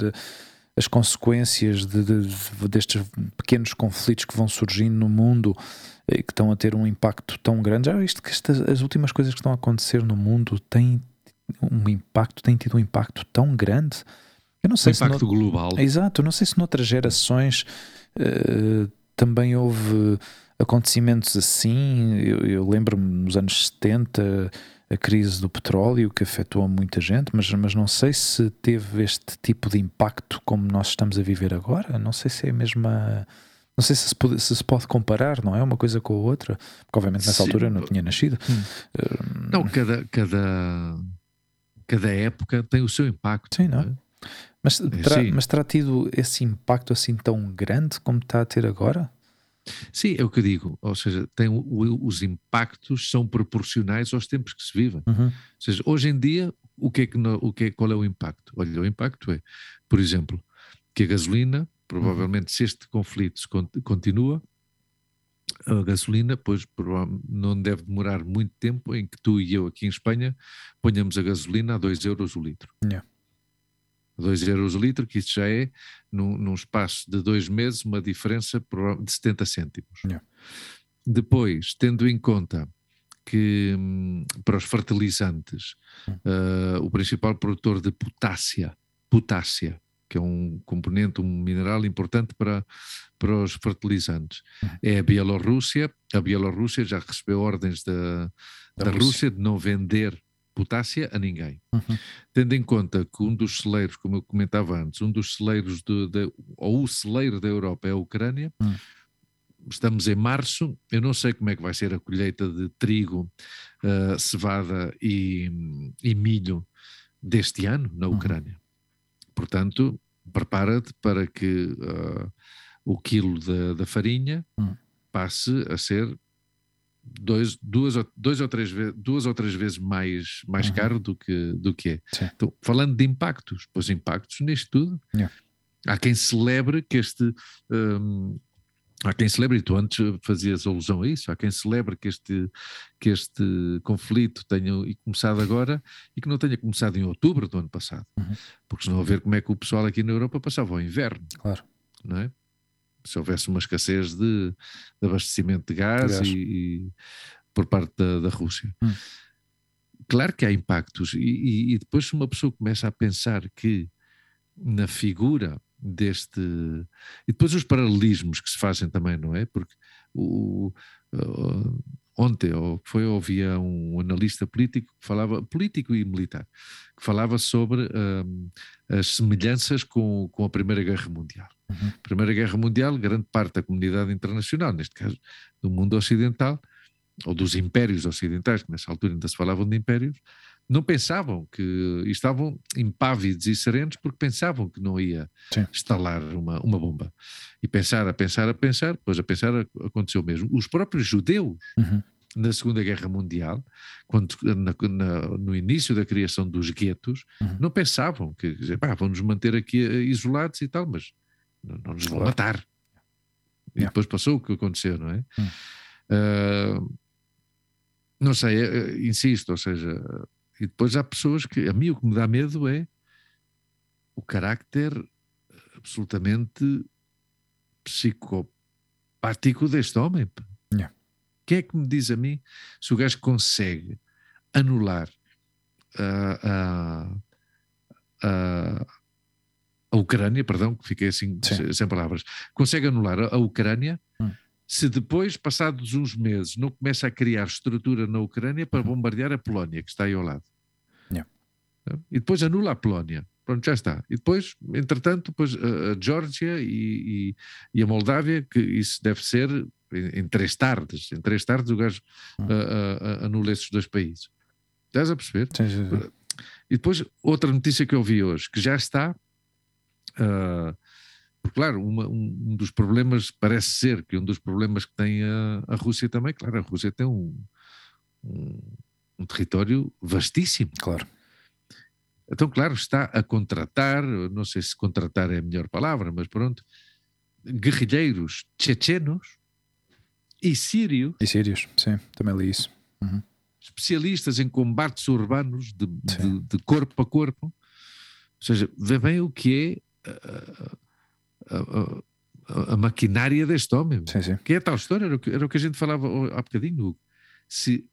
as consequências destes pequenos conflitos que vão surgindo no mundo, que estão a ter um impacto tão grande. Já viste que as últimas coisas que estão a acontecer no mundo tem tido um impacto tão grande. Eu não sei se impacto global. Exato, não sei se noutras gerações também houve acontecimentos assim. Eu lembro-me nos anos 70 a crise do petróleo que afetou muita gente, mas não sei se teve este tipo de impacto como nós estamos a viver agora. Não sei se é a mesma... Não sei se pode comparar, não é? Uma coisa com a outra. Porque obviamente nessa altura eu não tinha nascido. Não, cada época tem o seu impacto. Sim, não é? Mas terá tido esse impacto assim tão grande como está a ter agora? Sim, é o que eu digo. Ou seja, os impactos são proporcionais aos tempos que se vivem. Ou seja, hoje em dia, qual é o impacto? Olha, o impacto é, por exemplo, que a gasolina, provavelmente se este conflito continua, a gasolina, pois não deve demorar muito tempo em que tu e eu aqui em Espanha ponhamos a gasolina a 2 euros o litro. Yeah. 2 euros o litro, que isso já é, num espaço de 2 meses, uma diferença de 70 cêntimos. Yeah. Depois, tendo em conta que para os fertilizantes, o principal produtor de potássio, que é um componente, um mineral importante para os fertilizantes, é a Bielorrússia. A Bielorrússia já recebeu ordens da Rússia de não vender potássio a ninguém. Uhum. Tendo em conta que um dos celeiros, como eu comentava antes, um dos celeiros, ou o celeiro da Europa é a Ucrânia, estamos em março, eu não sei como é que vai ser a colheita de trigo, cevada e milho deste ano na Ucrânia. Portanto, prepara-te para que o quilo da farinha passe a ser duas ou três vezes mais caro do que é. Sim. Então, falando de impactos, pois impactos neste tudo. Yeah. Há quem celebre que há quem celebre, e tu antes fazias alusão a isso, há quem celebre que este conflito tenha começado agora e que não tenha começado em outubro do ano passado. Porque senão a ver como é que o pessoal aqui na Europa passava o inverno. Claro. Não é? Se houvesse uma escassez de abastecimento de gás e por parte da Rússia. Claro que há impactos. E depois se uma pessoa começa a pensar que na figura deste... E depois os paralelismos que se fazem também, não é? Porque ontem havia um analista político que falava, político e militar, que falava sobre as semelhanças com a Primeira Guerra Mundial. Primeira Guerra Mundial, grande parte da comunidade internacional, neste caso do mundo ocidental, ou dos impérios ocidentais, que nessa altura ainda se falavam de impérios, não pensavam e estavam impávidos e serenos porque pensavam que não ia estalar uma bomba. E pensar, depois a pensar aconteceu mesmo. Os próprios judeus, na Segunda Guerra Mundial, quando, no início da criação dos guetos, não pensavam que vão-nos manter aqui isolados e tal, mas não nos vão matar. E depois passou o que aconteceu, não é? Não sei, insisto, ou seja... E depois há pessoas que, a mim o que me dá medo é o carácter absolutamente psicopático deste homem. Yeah. Quem é que me diz a mim se o gajo consegue anular a Ucrânia, perdão, que fiquei assim sem palavras, consegue anular a Ucrânia se depois, passados uns meses, não começa a criar estrutura na Ucrânia para bombardear a Polónia, que está aí ao lado. Yeah. E depois anula a Polónia. Pronto, já está. E depois, entretanto, a Geórgia e a Moldávia, que isso deve ser em três tardes o gajo anula esses dois países. Estás a perceber? Sim. E depois, outra notícia que eu vi hoje, que já está... Porque, claro, um dos problemas, parece ser que um dos problemas que tem a Rússia também, claro, a Rússia tem um território vastíssimo. Claro. Então, claro, está a contratar, não sei se contratar é a melhor palavra, mas pronto, guerrilheiros chechenos e sírios. E sírios, sim, também li isso. Especialistas em combates urbanos de corpo a corpo. Ou seja, vê bem o que é... A maquinária deste homem, sim. que é tal história, era o que a gente falava há bocadinho, Hugo. Se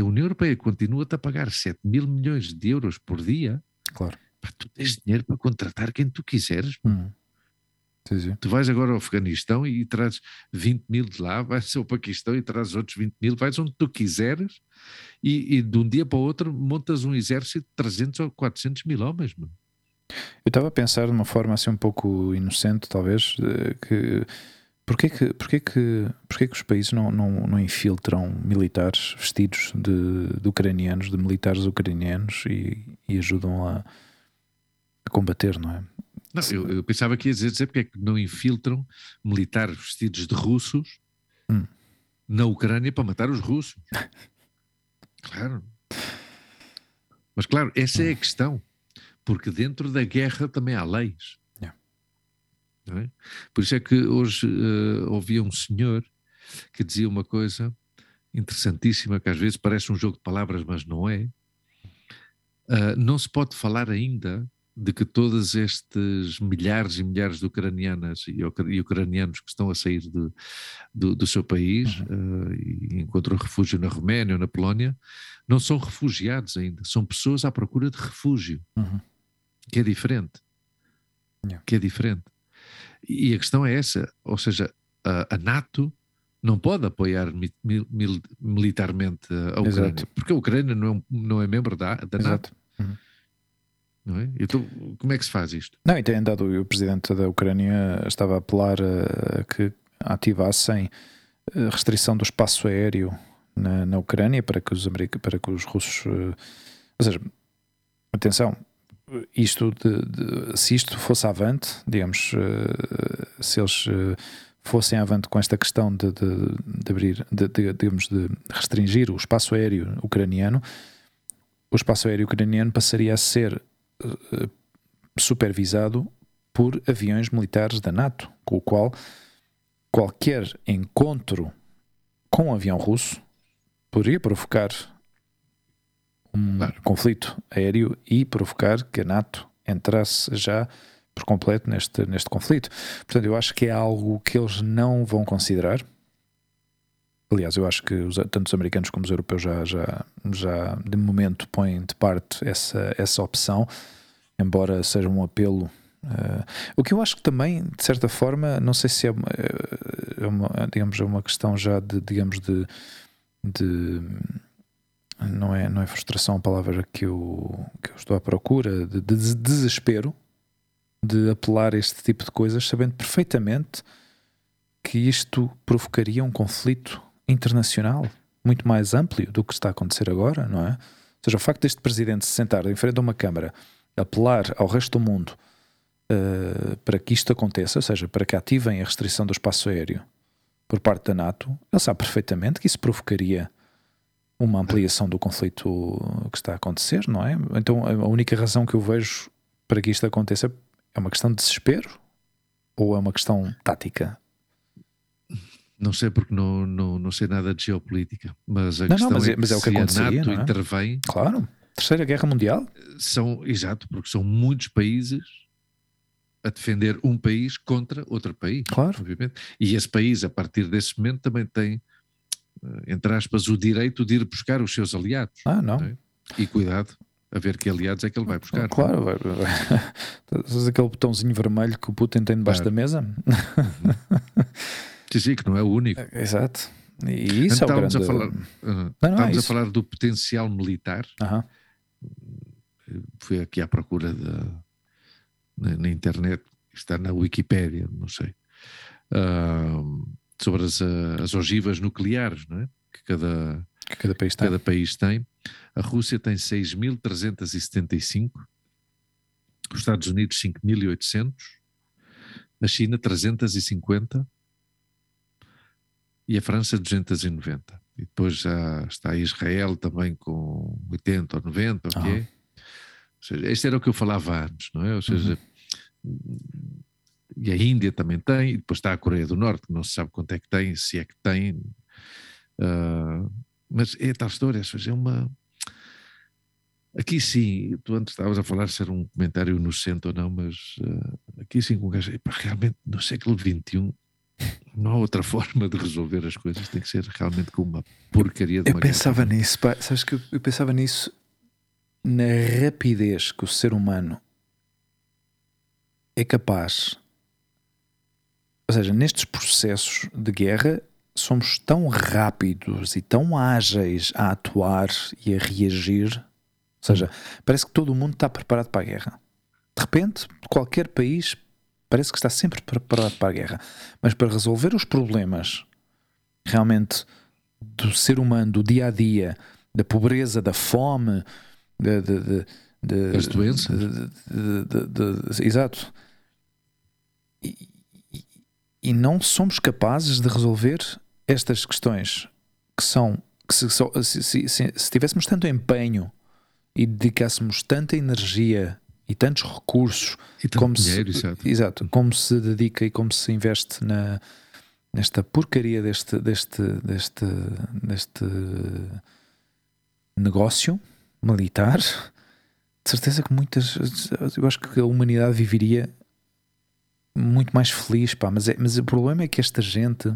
a União Europeia continua-te a pagar 7 mil milhões de euros por dia, claro. Pá, tu tens dinheiro para contratar quem tu quiseres. Sim. Tu vais agora ao Afeganistão e trazes 20 mil de lá, vais ao Paquistão e trazes outros 20 mil, vais onde tu quiseres e de um dia para o outro montas um exército de 300 ou 400 mil homens, mano. Eu estava a pensar de uma forma assim um pouco inocente, talvez, que porquê que os países não infiltram militares vestidos de ucranianos, de militares ucranianos e ajudam a combater, não é? Não, eu pensava que ia dizer porque é que não infiltram militares vestidos de russos na Ucrânia para matar os russos. Claro. Mas claro, essa é a questão. Porque dentro da guerra também há leis. Yeah. Não é? Por isso é que hoje ouvia um senhor que dizia uma coisa interessantíssima, que às vezes parece um jogo de palavras, mas não é. Não se pode falar ainda de que todos estes milhares e milhares de ucranianas e ucranianos que estão a sair do seu país e encontram refúgio na Roménia ou na Polónia, não são refugiados ainda, são pessoas à procura de refúgio, que é diferente. Que é diferente. E a questão é essa, ou seja, a NATO não pode apoiar militarmente a Ucrânia, porque a Ucrânia não é membro da NATO. Não é? Então, como é que se faz isto? Não, e tem andado, o presidente da Ucrânia estava a apelar a que ativassem a restrição do espaço aéreo na Ucrânia para que os russos... Ou seja, atenção, se isto fosse avante, digamos, se eles fossem avante com esta questão de abrir, digamos, de restringir o espaço aéreo ucraniano, o espaço aéreo ucraniano passaria a ser supervisado por aviões militares da NATO, com o qual qualquer encontro com um avião russo poderia provocar um conflito aéreo e provocar que a NATO entrasse já por completo neste conflito. Portanto, eu acho que é algo que eles não vão considerar. Aliás, eu acho que tanto os americanos como os europeus já de momento põem de parte essa opção, embora seja um apelo. O que eu acho que também, de certa forma, não sei se é uma questão já de não é frustração a palavra que eu estou à procura, de desespero de apelar a este tipo de coisas, sabendo perfeitamente que isto provocaria um conflito internacional muito mais amplo do que está a acontecer agora, não é? Ou seja, o facto deste presidente se sentar em frente a uma câmara, apelar ao resto do mundo para que isto aconteça, ou seja, para que ativem a restrição do espaço aéreo por parte da NATO, ele sabe perfeitamente que isso provocaria uma ampliação do conflito que está a acontecer, não é? Então a única razão que eu vejo para que isto aconteça é uma questão de desespero ou é uma questão tática? Não sei, porque não sei nada de geopolítica, mas a questão mas é que se a NATO intervém... Claro, Terceira Guerra Mundial. Exato, porque são muitos países a defender um país contra outro país, claro, obviamente. E esse país, a partir desse momento, também tem, entre aspas, o direito de ir buscar os seus aliados. Não é? E cuidado a ver que aliados é que ele vai buscar. Claro, vai. Aquele botãozinho vermelho que o Putin tem debaixo da mesa. Sim, que não é o único. Exato. E isso então, estávamos a falar do potencial militar. Fui aqui à procura na internet, está na Wikipédia, não sei, sobre as ogivas nucleares, não é? que cada país tem. A Rússia tem 6.375, os Estados Unidos 5.800, a China 350 e a França 290. E depois já está Israel também com 80 ou 90, ok? Ou seja, este era o que eu falava antes, não é? Ou seja, e a Índia também tem, e depois está a Coreia do Norte, que não se sabe quanto é que tem, se é que tem. Mas é tal história, ou seja, é uma... Aqui sim, tu antes estavas a falar se era um comentário inocente ou não, mas aqui sim, com um gajo, realmente no século XXI não há outra forma de resolver as coisas, tem que ser realmente com uma porcaria de uma... Eu pensava nisso, na rapidez que o ser humano é capaz, ou seja, nestes processos de guerra somos tão rápidos e tão ágeis a atuar e a reagir, ou seja, parece que todo o mundo está preparado para a guerra. De repente, qualquer país parece que está sempre preparado para a guerra, mas para resolver os problemas realmente do ser humano, do dia a dia, da pobreza, da fome, das doenças, exato, e não somos capazes de resolver estas questões que se tivéssemos tanto empenho e dedicássemos tanta energia e tantos recursos e tanto como dinheiro, se, exato, como se dedica e como se investe na, nesta porcaria deste negócio militar, de certeza que eu acho que a humanidade viveria muito mais feliz, pá. Mas o problema é que esta gente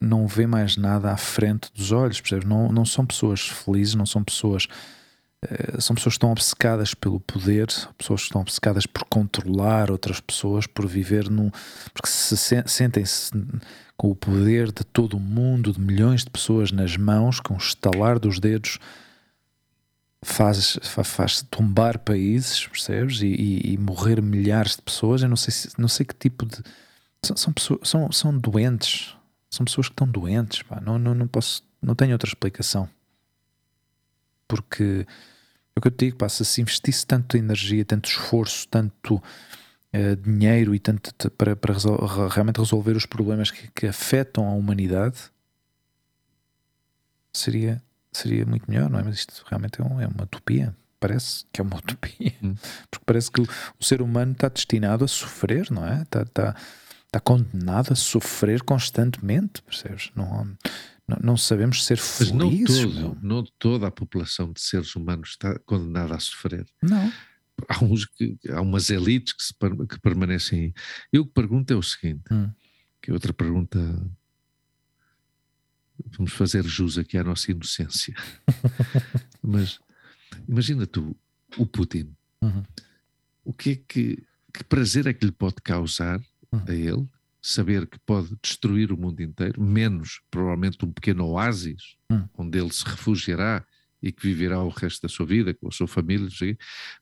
não vê mais nada à frente dos olhos, percebes? Não são pessoas felizes, não são pessoas, são pessoas que estão obcecadas pelo poder, pessoas que estão obcecadas por controlar outras pessoas, por viver num... porque sentem-se com o poder de todo o mundo, de milhões de pessoas nas mãos, com o estalar dos dedos faz tombar países, percebes? E morrer milhares de pessoas. Eu não sei que tipo de... São doentes, são pessoas que estão doentes, pá. Não tenho outra explicação. Porque é o que eu te digo, pá, se investisse tanto energia, tanto esforço, tanto dinheiro e tanto para realmente resolver os problemas que afetam a humanidade, seria muito melhor, não é? Mas isto realmente é uma utopia. Parece que é uma utopia. Porque parece que o ser humano está destinado a sofrer, não é? Está condenado a sofrer constantemente, percebes? Não sabemos ser felizes. Mas não toda a população de seres humanos está condenada a sofrer. Não. Há umas elites que permanecem. Eu que pergunto é o seguinte, que é outra pergunta... Vamos fazer jus aqui à nossa inocência. Mas imagina tu, o Putin. O que é que prazer é que lhe pode causar a ele saber que pode destruir o mundo inteiro, menos provavelmente um pequeno oásis onde ele se refugiará e que viverá o resto da sua vida com a sua família.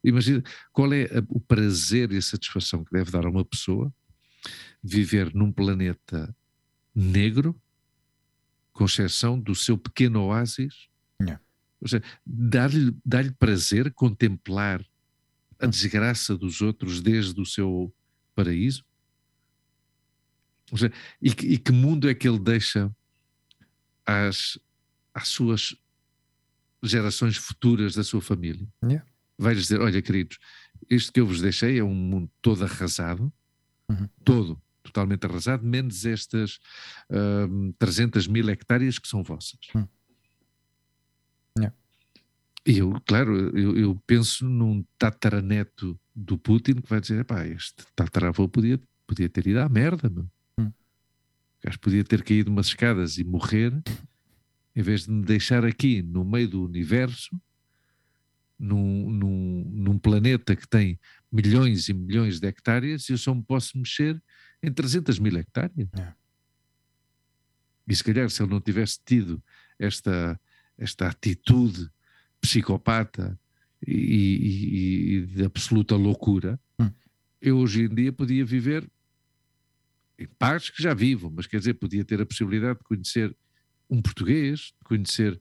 Imagina qual é o prazer e a satisfação que deve dar a uma pessoa viver num planeta negro, com exceção do seu pequeno oásis. Ou seja, dá-lhe prazer contemplar a desgraça dos outros desde o seu paraíso? Ou seja, e que mundo é que ele deixa às suas gerações futuras da sua família? Vai-lhes dizer, olha queridos, isto que eu vos deixei é um mundo todo arrasado, totalmente arrasado, menos estas 300 mil hectáreas que são vossas. Eu penso num tataraneto do Putin que vai dizer, pá, este tataravô podia ter ido à merda, mano. O gajo podia ter caído umas escadas e morrer, em vez de me deixar aqui no meio do universo, num planeta que tem milhões e milhões de hectáreas, e eu só me posso mexer em 300 mil hectáreas. E se calhar se ele não tivesse tido esta atitude psicopata e de absoluta loucura, eu hoje em dia podia viver em partes que já vivo, mas quer dizer, podia ter a possibilidade de conhecer um português, de conhecer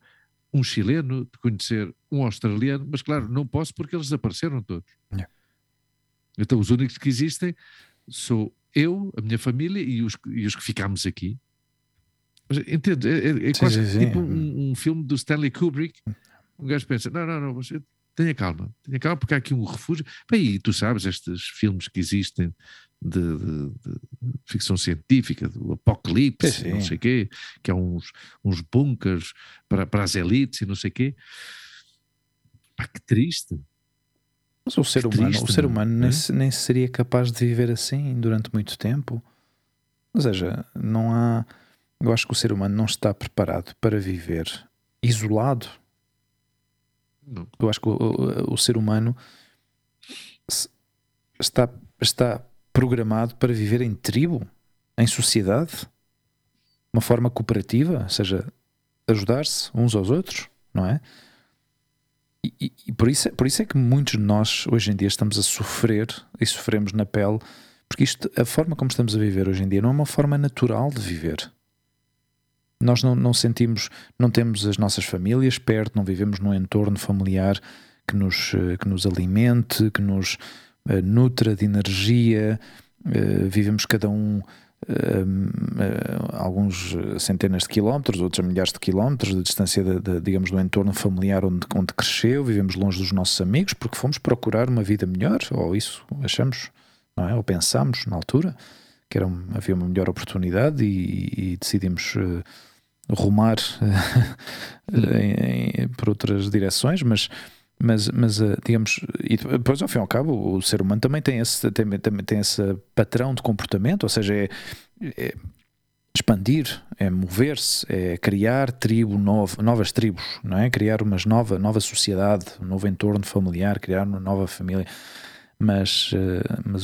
um chileno, de conhecer um australiano, mas claro, não posso porque eles desapareceram todos. Então os únicos que existem sou eu, a minha família e os que ficámos aqui. Entendo, é quase tipo um filme do Stanley Kubrick. Um gajo pensa, não, tenha calma, porque há aqui um refúgio. E tu sabes, estes filmes que existem de ficção científica, do apocalipse, não sei o quê, que há uns bunkers para as elites e não sei o quê. Pá, que triste. Mas o ser humano nem seria capaz de viver assim durante muito tempo. Ou seja, não há... Eu acho que o ser humano não está preparado para viver isolado. Não. Eu acho que o ser humano está programado para viver em tribo, em sociedade, de uma forma cooperativa, ou seja, ajudar-se uns aos outros, não é? E por isso é que muitos de nós hoje em dia estamos a sofrer e sofremos na pele, porque a forma como estamos a viver hoje em dia não é uma forma natural de viver. Nós não sentimos, não temos as nossas famílias perto, não vivemos num entorno familiar que nos alimente, que nos nutra de energia, vivemos cada um alguns centenas de quilómetros, outros a milhares de quilómetros de distância digamos, do entorno familiar onde cresceu, vivemos longe dos nossos amigos porque fomos procurar uma vida melhor, ou isso achamos, não é? Ou pensámos na altura que havia uma melhor oportunidade e decidimos rumar por outras direções, mas digamos, e depois ao fim e ao cabo o ser humano também tem esse patrão de comportamento, ou seja, é expandir, é mover-se, é criar novas tribos, não é? Criar uma nova sociedade, um novo entorno familiar, criar uma nova família, mas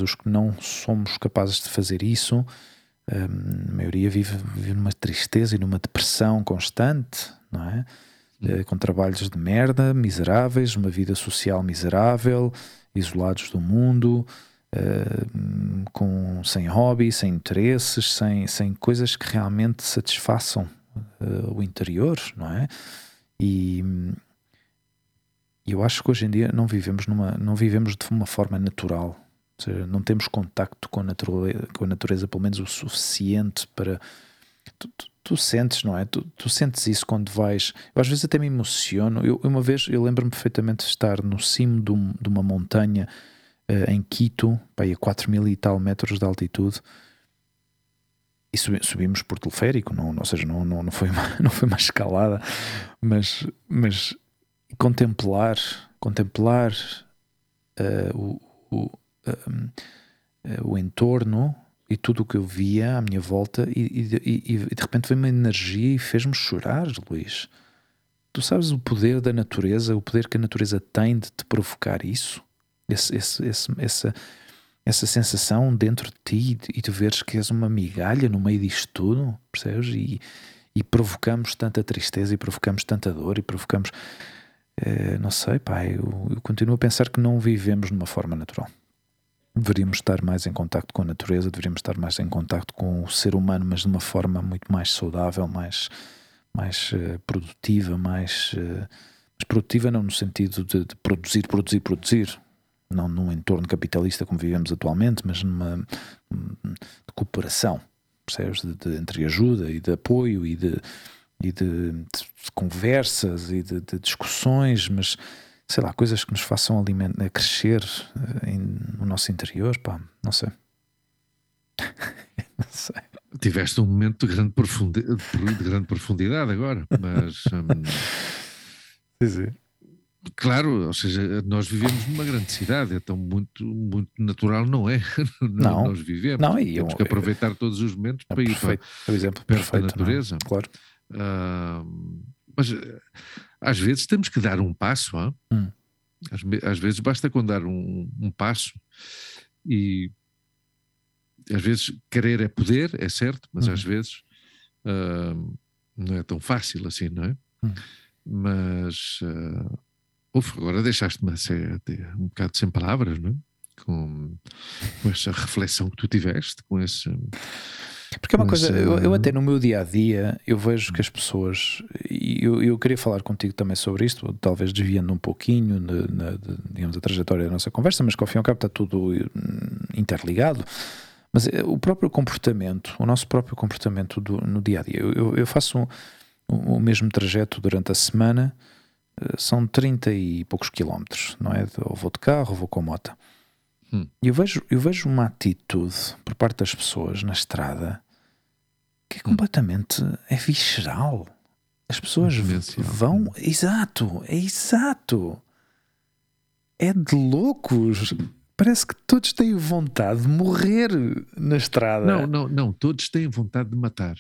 os que não somos capazes de fazer isso, a maioria vive numa tristeza e numa depressão constante, não é? Com trabalhos de merda, miseráveis, uma vida social miserável, isolados do mundo, sem hobby, sem interesses, sem coisas que realmente satisfaçam o interior, não é? E eu acho que hoje em dia não vivemos de uma forma natural, ou seja, não temos contacto com a natureza, pelo menos o suficiente para... Tu sentes, não é? Tu sentes isso quando vais... Eu às vezes até me emociono. Eu lembro-me perfeitamente de estar no cimo de uma montanha em Quito, a 4.000 e tal metros de altitude, e subimos por teleférico, não foi uma escalada, mas contemplar o entorno e tudo o que eu via à minha volta, e de repente veio uma energia e fez-me chorar, Luís. Tu sabes o poder da natureza, o poder que a natureza tem de te provocar isso? Essa sensação dentro de ti, e tu veres que és uma migalha no meio disto tudo, percebes? E provocamos tanta tristeza, e provocamos tanta dor, e provocamos... não sei, pai, eu continuo a pensar que não vivemos de uma forma natural. Deveríamos estar mais em contacto com a natureza, deveríamos estar mais em contacto com o ser humano, mas de uma forma muito mais saudável, mais produtiva, mais produtiva não no sentido de produzir, não num entorno capitalista como vivemos atualmente, mas numa de cooperação, percebes? De entreajuda e de apoio e de conversas e de discussões, mas... sei lá, coisas que nos façam alimentar, crescer no nosso interior, pá, não sei. Não sei. Tiveste um momento de grande profundidade agora, mas... Sim. Claro, ou seja, nós vivemos numa grande cidade, então muito, muito natural não é? Não. Nós vivemos, temos que aproveitar todos os momentos para ir perto da natureza. Não? Claro. Mas... às vezes temos que dar um passo, hein? Às vezes basta com dar um passo, e às vezes querer é poder, é certo, mas às vezes não é tão fácil assim, não é? Mas agora deixaste-me um bocado sem palavras, não é? Com essa reflexão que tu tiveste, com esse... Porque é uma coisa, eu até no meu dia-a-dia eu vejo que as pessoas, e eu queria falar contigo também sobre isto, talvez desviando um pouquinho digamos, a trajetória da nossa conversa, mas que ao fim e ao cabo está tudo interligado, mas o próprio comportamento, o nosso próprio comportamento no dia-a-dia, eu faço o mesmo trajeto durante a semana, são 30 e poucos quilómetros, não é? Ou vou de carro ou vou com moto. E eu vejo uma atitude por parte das pessoas na estrada que é completamente é visceral. As pessoas vão... Exato. É de loucos. Parece que todos têm vontade de morrer na estrada. Não. Todos têm vontade de matar.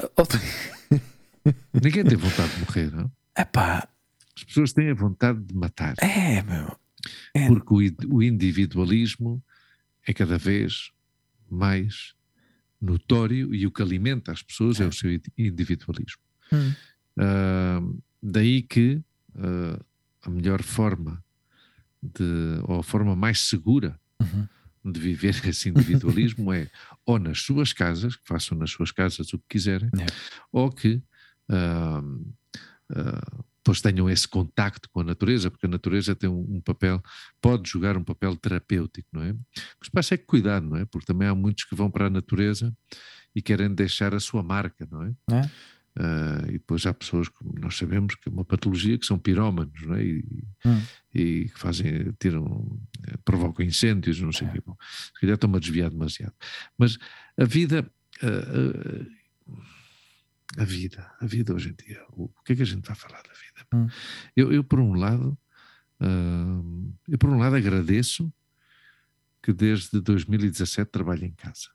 Ninguém tem vontade de morrer, não? Epá. As pessoas têm a vontade de matar. É, meu. É. Porque o individualismo... é cada vez mais notório, e o que alimenta as pessoas é o seu individualismo. Daí que a melhor forma ou a forma mais segura de viver esse individualismo é ou nas suas casas, que façam nas suas casas o que quiserem, ou que pois tenham esse contacto com a natureza, porque a natureza tem um papel, pode jogar um papel terapêutico, não é? O que se passa é que cuidado, não é? Porque também há muitos que vão para a natureza e querem deixar a sua marca, não é? É. E depois há pessoas, como nós sabemos, que é uma patologia, que são pirómanos, não é? E que fazem, provocam incêndios, não sei o quê. Bom, se calhar estão-me a desviar demasiado. Mas a vida... A vida hoje em dia, o que é que a gente vai falar da vida? Eu por um lado agradeço que desde 2017 trabalho em casa.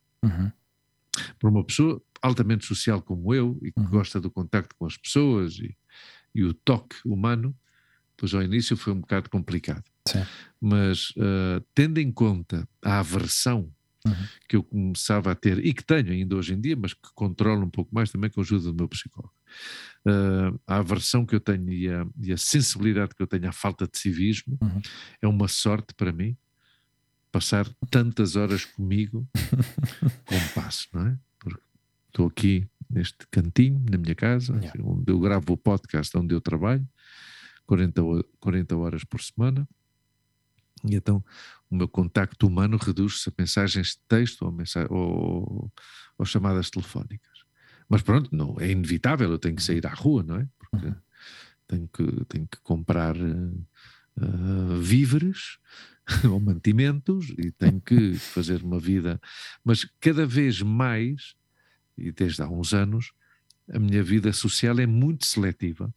Para uma pessoa altamente social como eu e que gosta do contacto com as pessoas e o toque humano, pois ao início foi um bocado complicado. Sim. Mas tendo em conta a aversão que eu começava a ter, e que tenho ainda hoje em dia, mas que controlo um pouco mais também com a ajuda do meu psicólogo. A aversão que eu tenho e a sensibilidade que eu tenho à falta de civismo, é uma sorte para mim passar tantas horas comigo com passo, não é? Porque estou aqui neste cantinho, na minha casa, onde eu gravo o podcast, onde eu trabalho, 40 horas por semana. E então o meu contacto humano reduz-se a mensagens de texto ou chamadas telefónicas. Mas pronto, não, é inevitável, eu tenho que sair à rua, não é? Porque tenho que comprar víveres ou mantimentos e tenho que fazer uma vida. Mas cada vez mais, e desde há uns anos, a minha vida social é muito seletiva.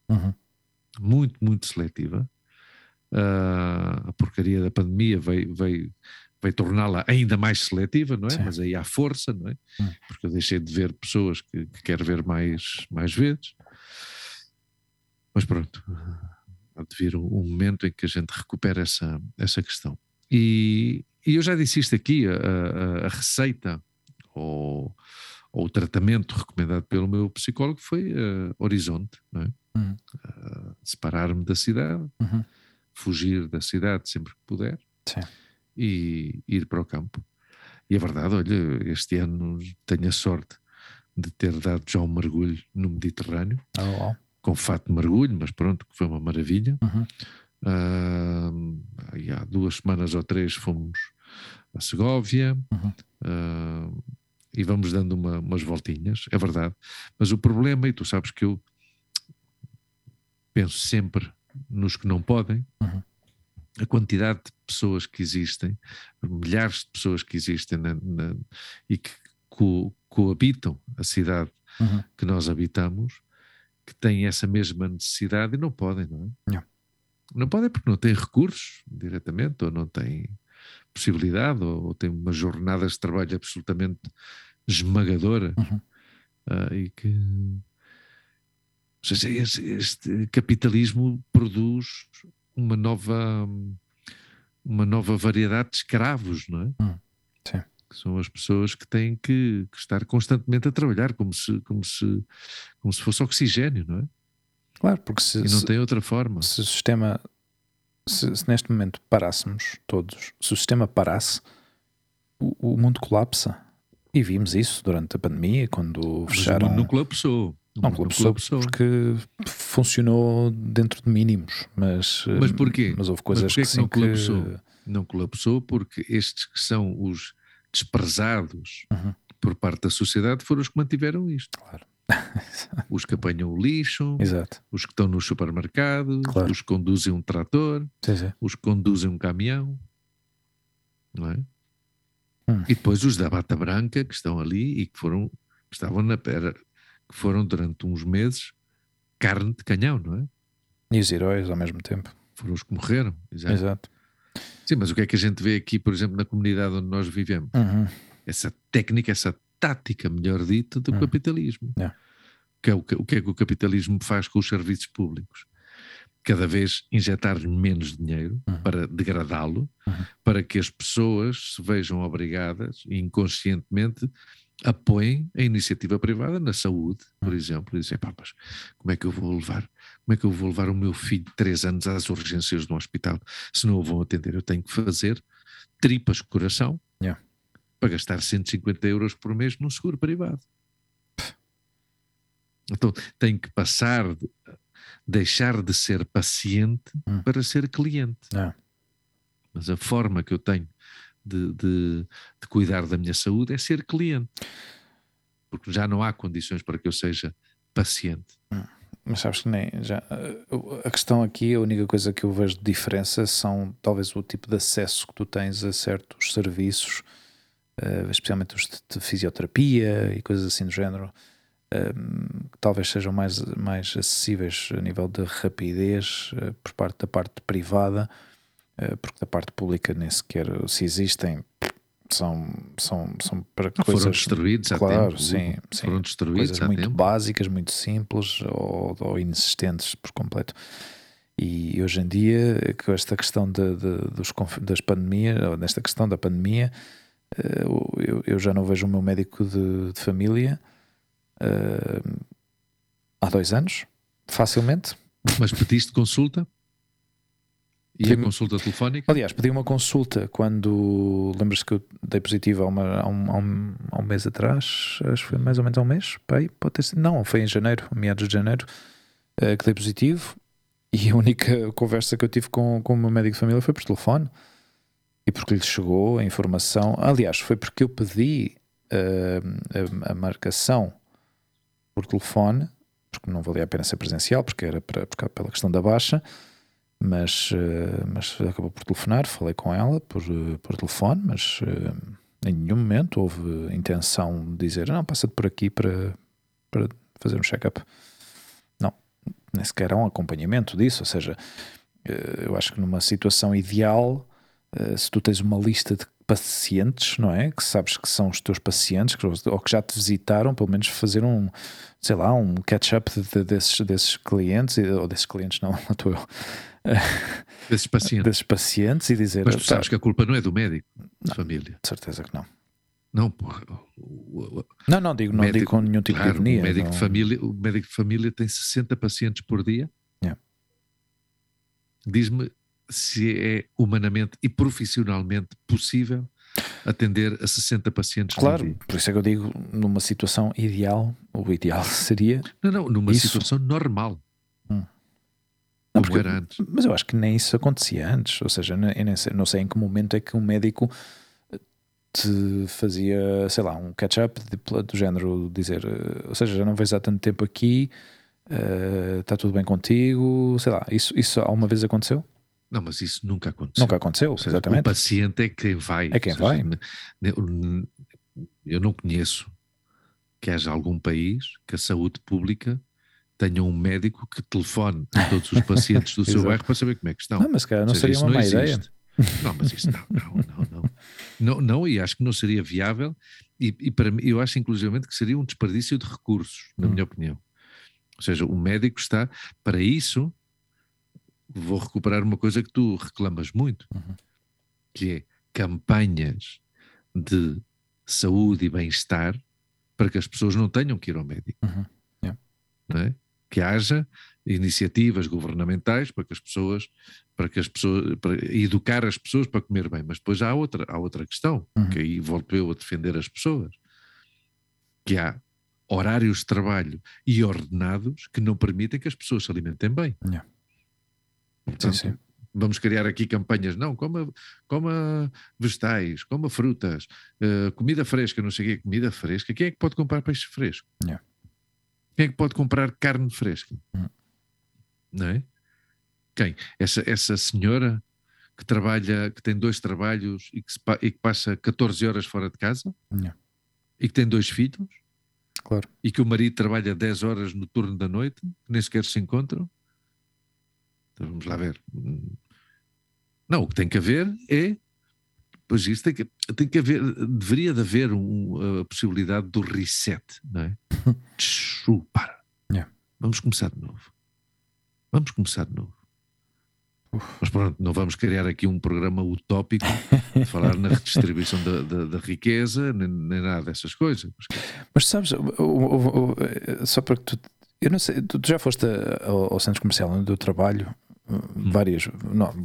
Muito, muito seletiva. A porcaria da pandemia vai torná-la ainda mais seletiva, não é? Sim. Mas aí há força, não é? Porque eu deixei de ver pessoas que quero ver mais vezes. Mas pronto, há de vir um momento em que a gente recupera essa questão. E eu já disse isto aqui, a receita ou o tratamento recomendado pelo meu psicólogo foi horizonte, não é? Separar-me da cidade, fugir da cidade sempre que puder. Sim. E ir para o campo. E a verdade, olha, este ano tenho a sorte de ter dado já um mergulho no Mediterrâneo, com fato de mergulho, mas pronto, que foi uma maravilha. E há 2 semanas ou 3 fomos a Segóvia, e vamos dando umas voltinhas, é verdade. Mas o problema, e tu sabes que eu penso sempre nos que não podem, a quantidade de pessoas que existem, milhares de pessoas que existem e que coabitam a cidade que nós habitamos, que têm essa mesma necessidade e não podem, não é? Não podem porque não têm recursos diretamente, ou não têm possibilidade, ou têm umas jornadas de trabalho absolutamente esmagadoras, e que... Ou seja, este capitalismo produz uma nova variedade de escravos, não é? Sim. Que são as pessoas que têm que estar constantemente a trabalhar, como se fosse oxigênio, não é? Claro, porque se não tem outra forma. Se o sistema, se neste momento parássemos todos, se o sistema parasse, o mundo colapsa. E vimos isso durante a pandemia, quando fecharam... Mas o mundo não colapsou. Não, colapsou porque funcionou dentro de mínimos, mas porquê? Mas houve coisas, mas que sim, não colapsou. Não colapsou porque estes que são os desprezados por parte da sociedade foram os que mantiveram isto. Claro. Os que apanham o lixo, exato, os que estão nos supermercados, claro, os que conduzem um trator, sim, os que conduzem um caminhão, não é? E depois os da bata branca que estão ali e que foram durante uns meses carne de canhão, não é? E os heróis ao mesmo tempo. Foram os que morreram, exato. Sim, mas o que é que a gente vê aqui, por exemplo, na comunidade onde nós vivemos? Essa técnica, essa tática, melhor dito, do capitalismo. O que é que o capitalismo faz com os serviços públicos? Cada vez injetar menos dinheiro para degradá-lo, para que as pessoas se vejam obrigadas, inconscientemente, apoiem a iniciativa privada na saúde, por exemplo, e dizem, pá, mas como é que eu vou levar o meu filho de 3 anos às urgências de um hospital se não o vão atender? Eu tenho que fazer tripas coração para gastar 150 euros por mês num seguro privado. Então tenho que deixar de ser paciente para ser cliente. Mas a forma que eu tenho de cuidar da minha saúde é ser cliente. porque já não há condições para que eu seja paciente. Mas sabes que nem já, a questão aqui, a única coisa que eu vejo de diferença são talvez o tipo de acesso que tu tens a certos serviços, especialmente os de fisioterapia e coisas assim do género, que talvez sejam mais acessíveis a nível de rapidez por parte da parte privada, porque da parte pública nem sequer, se existem, são para coisas... Foram destruídos, claro, há tempo. Sim, foram destruídos, coisas muito tempo. Básicas, muito simples ou inexistentes por completo. E hoje em dia, com esta questão das pandemias, ou nesta questão da pandemia, eu já não vejo o meu médico de família há 2 anos, facilmente. Mas pediste consulta? E a consulta telefónica? Aliás, pedi uma consulta quando, lembras-te que eu dei positivo há um mês atrás, acho que foi mais ou menos há um mês, pode ter sido, não, foi em janeiro, meados de janeiro, que dei positivo, e a única conversa que eu tive com o meu médico de família foi por telefone, e porque lhe chegou a informação, aliás, foi porque eu pedi a marcação por telefone, porque não valia a pena ser presencial, porque era pela questão da baixa, mas acabou por telefonar, falei com ela por telefone, mas em nenhum momento houve intenção de dizer não, passa-te por aqui para fazer um check-up. Não, nem sequer há um acompanhamento disso, ou seja, eu acho que numa situação ideal, se tu tens uma lista de pacientes, não é? Que sabes que são os teus pacientes, ou que já te visitaram, pelo menos fazer um, sei lá, um catch-up desses clientes, ou desses clientes não, estou eu. Desses pacientes e dizer... Mas tu sabes que a culpa não é do médico, da família. De certeza que não. Não, porra. Não digo com nenhum tipo de ironia. O médico de família tem 60 pacientes por dia. Yeah. Diz-me se é humanamente e profissionalmente possível atender a 60 pacientes por dia. Claro, por isso é que eu digo, numa situação ideal, o ideal seria... Não, numa situação normal. Não, porque, era antes. Mas eu acho que nem isso acontecia antes, ou seja, eu não sei em que momento é que um médico te fazia, sei lá, um catch-up do género, dizer, ou seja, já não vais há tanto tempo aqui, está tudo bem contigo, sei lá, isso alguma vez aconteceu? Não, mas isso nunca aconteceu. Nunca aconteceu, seja, exatamente. O paciente é quem vai. É quem vai. Eu não conheço que haja algum país que a saúde pública tenha um médico que telefone a todos os pacientes do seu bairro para saber como é que estão. Não, mas cara, não seria uma má ideia. Não, mas isso não, e acho que não seria viável e para mim, eu acho inclusivamente que seria um desperdício de recursos, na minha opinião. Ou seja, o médico está, para isso... Vou recuperar uma coisa que tu reclamas muito, que é campanhas de saúde e bem-estar para que as pessoas não tenham que ir ao médico. Yeah. Não é? Que haja iniciativas governamentais para educar as pessoas para comer bem. Mas depois há outra questão, que aí volto eu a defender as pessoas, que há horários de trabalho e ordenados que não permitem que as pessoas se alimentem bem. Yeah. Portanto, sim. Vamos criar aqui campanhas, não, coma vegetais, coma frutas, comida fresca, não sei o quê, comida fresca, quem é que pode comprar peixe fresco? Yeah. Quem é que pode comprar carne fresca? Não é? Quem? Essa senhora que trabalha, que tem 2 trabalhos e que passa 14 horas fora de casa? Yeah. E que tem 2 filhos? Claro. E que o marido trabalha 10 horas no turno da noite, nem sequer se encontram? Vamos lá ver. Não, o que tem que haver é... Pois isso tem que haver... Deveria de haver a possibilidade do reset, não é? Para. Yeah. Vamos começar de novo. Mas pronto, não vamos criar aqui um programa utópico de falar na redistribuição da riqueza, nem nada dessas coisas. Mas sabes, só para que tu... Eu não sei, tu já foste ao centro comercial onde eu trabalho... Várias,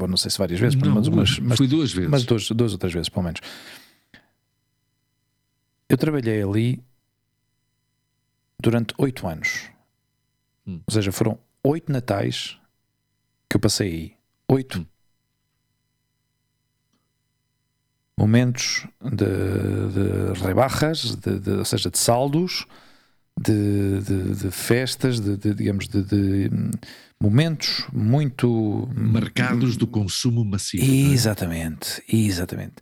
não sei se várias vezes, não, mas fui 2 vezes. Mas 2 ou 3 vezes, pelo menos. Eu trabalhei ali durante 8 anos. Ou seja, foram 8 natais que eu passei aí. 8. momentos de rebarras, ou seja, de saldos, de festas, digamos, de momentos muito... marcados do consumo massivo. Exatamente, não é? Exatamente.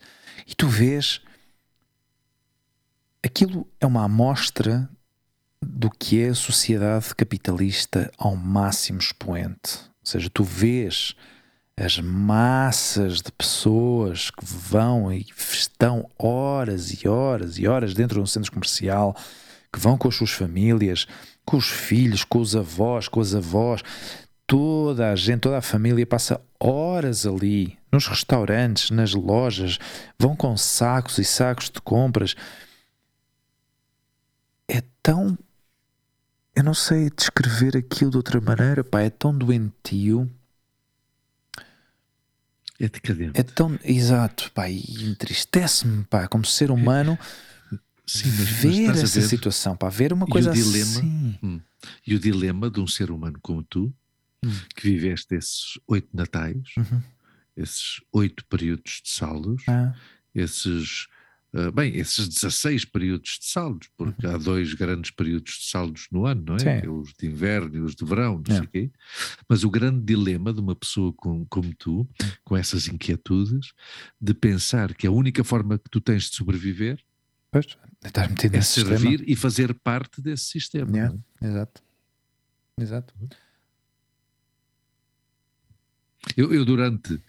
E tu vês, aquilo é uma amostra do que é a sociedade capitalista ao máximo expoente. Ou seja, tu vês as massas de pessoas que vão e estão horas e horas e horas dentro de um centro comercial, que vão com as suas famílias, com os filhos, com os avós, com as avós. Toda a gente, toda a família passa horas ali, nos restaurantes, nas lojas, vão com sacos e sacos de compras. É tão... eu não sei descrever aquilo de outra maneira, pá, é tão doentio. É decadente. É tão... exato, pá, e entristece-me, pá, como ser humano... Sim, mas ver essa situação, para ver uma coisa assim. E o dilema de um ser humano como tu, que viveste esses 8 natais, esses 8 períodos de saldos, esses, esses 16 períodos de saldos, porque há 2 grandes períodos de saldos no ano, não é? Sim. Os de inverno e os de verão, não sei o quê. Mas o grande dilema de uma pessoa como tu, com essas inquietudes, de pensar que a única forma que tu tens de sobreviver... pois, estás metido nesse servir sistema. E fazer parte desse sistema. Yeah, não é? Exato. Exato. Eu, durante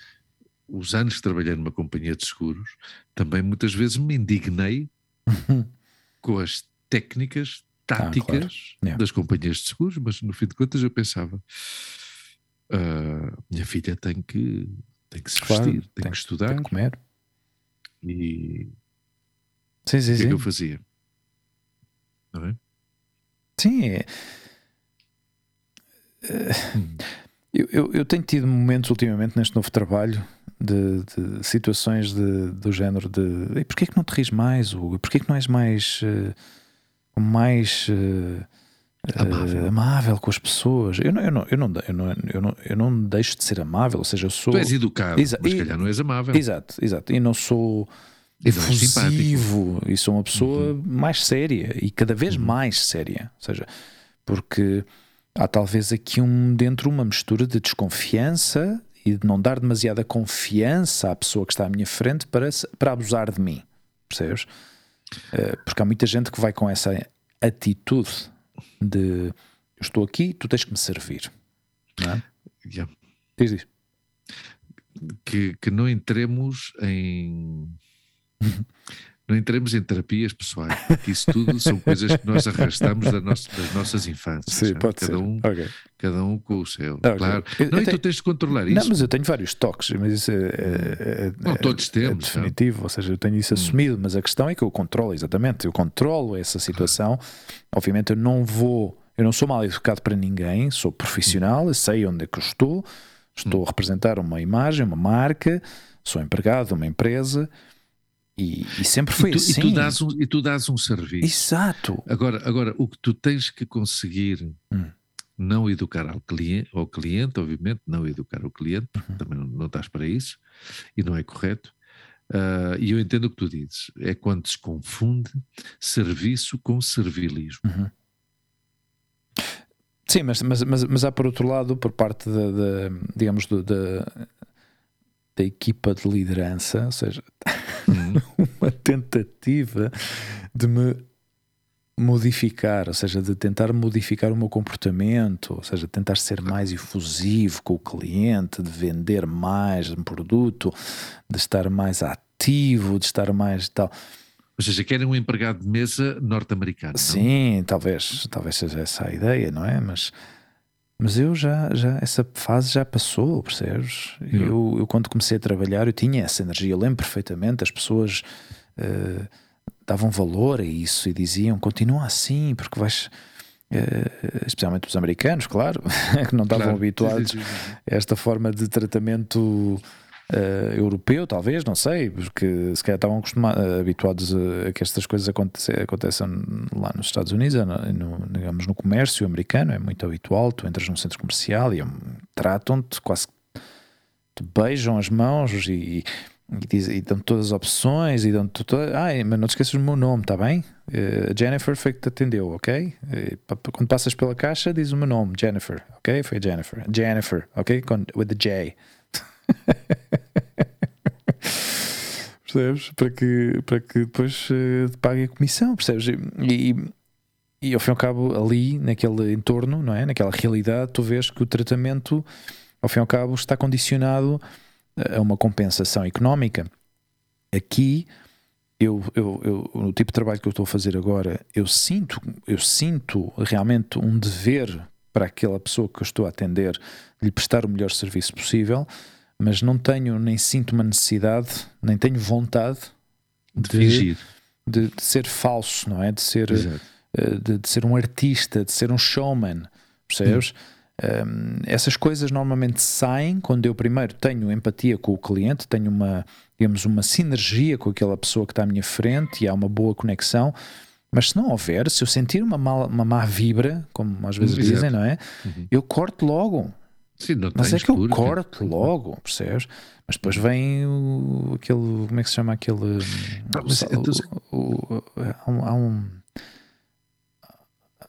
os anos que trabalhei numa companhia de seguros, também muitas vezes me indignei com as técnicas, táticas das companhias de seguros, mas no fim de contas eu pensava, minha filha tem que se vestir, tem que estudar, tem que comer. E... Sim. Que eu fazia? Não é? Sim. Eu tenho tido momentos ultimamente neste novo trabalho de situações do género de... e porquê é que não te rires mais, Hugo? Porquê é que não és mais amável com as pessoas? Eu não deixo de ser amável, ou seja, eu sou... Tu és educado, mas calhar não és amável. Exato. E não sou... efusivo, e sou uma pessoa mais séria, e cada vez mais séria, ou seja, porque há talvez aqui uma mistura de desconfiança e de não dar demasiada confiança à pessoa que está à minha frente para abusar de mim, percebes? Porque há muita gente que vai com essa atitude de eu estou aqui, tu tens que me servir, não é? Diz. Que não entremos em... não entremos em terapias pessoais, porque isso tudo são coisas que nós arrastamos das nossas infâncias. Sim, pode ser. Cada um com o seu. Claro. E tu tens de controlar isso. Não, mas eu tenho vários toques, mas isso não, todos temos, definitivo, não? Ou seja, eu tenho isso assumido, mas a questão é que eu controlo, exatamente, eu controlo essa situação. Obviamente eu não sou mal educado para ninguém, sou profissional, eu sei onde é que eu estou a representar uma imagem, uma marca, sou empregado de uma empresa. E sempre foi assim. E tu dás um serviço. Exato. Agora, o que tu tens que conseguir, não educar ao cliente, obviamente, não educar o cliente, também não estás para isso, e não é correto. E eu entendo o que tu dizes. É quando se confunde serviço com servilismo. Sim, mas há, por outro lado, por parte da equipa de liderança, ou seja, uma tentativa de me modificar, ou seja, de tentar modificar o meu comportamento, ou seja, tentar ser mais efusivo com o cliente, de vender mais um produto, de estar mais ativo, de estar mais tal. Ou seja, querem um empregado de mesa norte-americano. Sim, não? Talvez seja essa a ideia, não é? Mas eu já essa fase já passou, percebes? Eu quando comecei a trabalhar eu tinha essa energia, eu lembro perfeitamente, as pessoas davam valor a isso e diziam continua assim porque vais... especialmente os americanos, claro, que não estavam habituados a esta forma de tratamento europeu, talvez, não sei, porque se calhar estavam habituados a que estas coisas aconteçam lá nos Estados Unidos, digamos no comércio americano, é muito habitual, tu entras num centro comercial e tratam-te, quase te beijam as mãos e E, e dão-te todas as opções e dão-te todas... mas não te esqueças o meu nome, está bem? Jennifer foi que te atendeu, ok? Quando passas pela caixa diz o meu nome, Jennifer, ok? Foi Jennifer, Jennifer, ok? With the J. Percebes? Para que depois te pague a comissão, percebes? E ao fim e ao cabo ali, naquele entorno, não é? Naquela realidade, tu vês que o tratamento ao fim e ao cabo está condicionado a uma compensação económica. Aqui, no tipo de trabalho que eu estou a fazer agora, eu sinto realmente um dever para aquela pessoa que eu estou a atender de lhe prestar o melhor serviço possível, mas não tenho, nem sinto uma necessidade, nem tenho vontade de ser falso, não é? De ser, de ser um artista, de ser um showman, percebes? Essas coisas normalmente saem quando eu primeiro tenho empatia com o cliente, tenho uma sinergia com aquela pessoa que está à minha frente e há uma boa conexão. Mas se não houver, se eu sentir uma má vibra, como às vezes dizem, não é? Eu corto logo. Sim, não, mas é que eu corto logo, percebes? Mas depois vem aquele, como é que se chama aquele?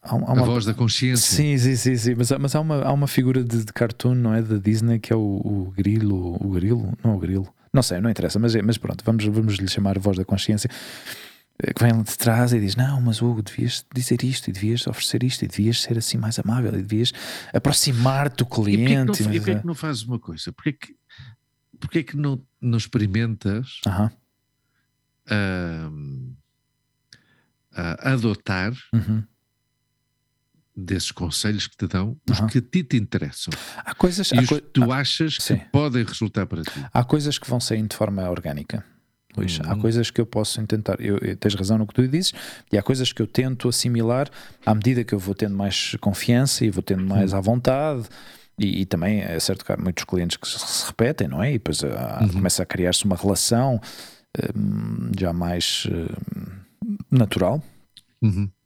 Há uma a voz da consciência. Sim. Mas há uma figura de cartoon, não é? Da Disney, que é o grilo. Não sei, não interessa, mas pronto, vamos lhe chamar a voz da consciência, que vem de trás e diz: não, mas Hugo, devias dizer isto, e devias oferecer isto, e devias ser assim mais amável, e devias aproximar-te do cliente. E porquê que não fazes uma coisa? Porquê que não experimentas a adotar desses conselhos que te dão, os que a ti te interessam? Há coisas e que tu achas que podem resultar para ti. Há coisas que vão saindo de forma orgânica, Luís. Há coisas que eu posso tentar, tens razão no que tu dizes, e há coisas que eu tento assimilar à medida que eu vou tendo mais confiança e vou tendo mais à vontade. E também é certo que há muitos clientes que se repetem, não é? E depois começa a criar-se uma relação já mais natural.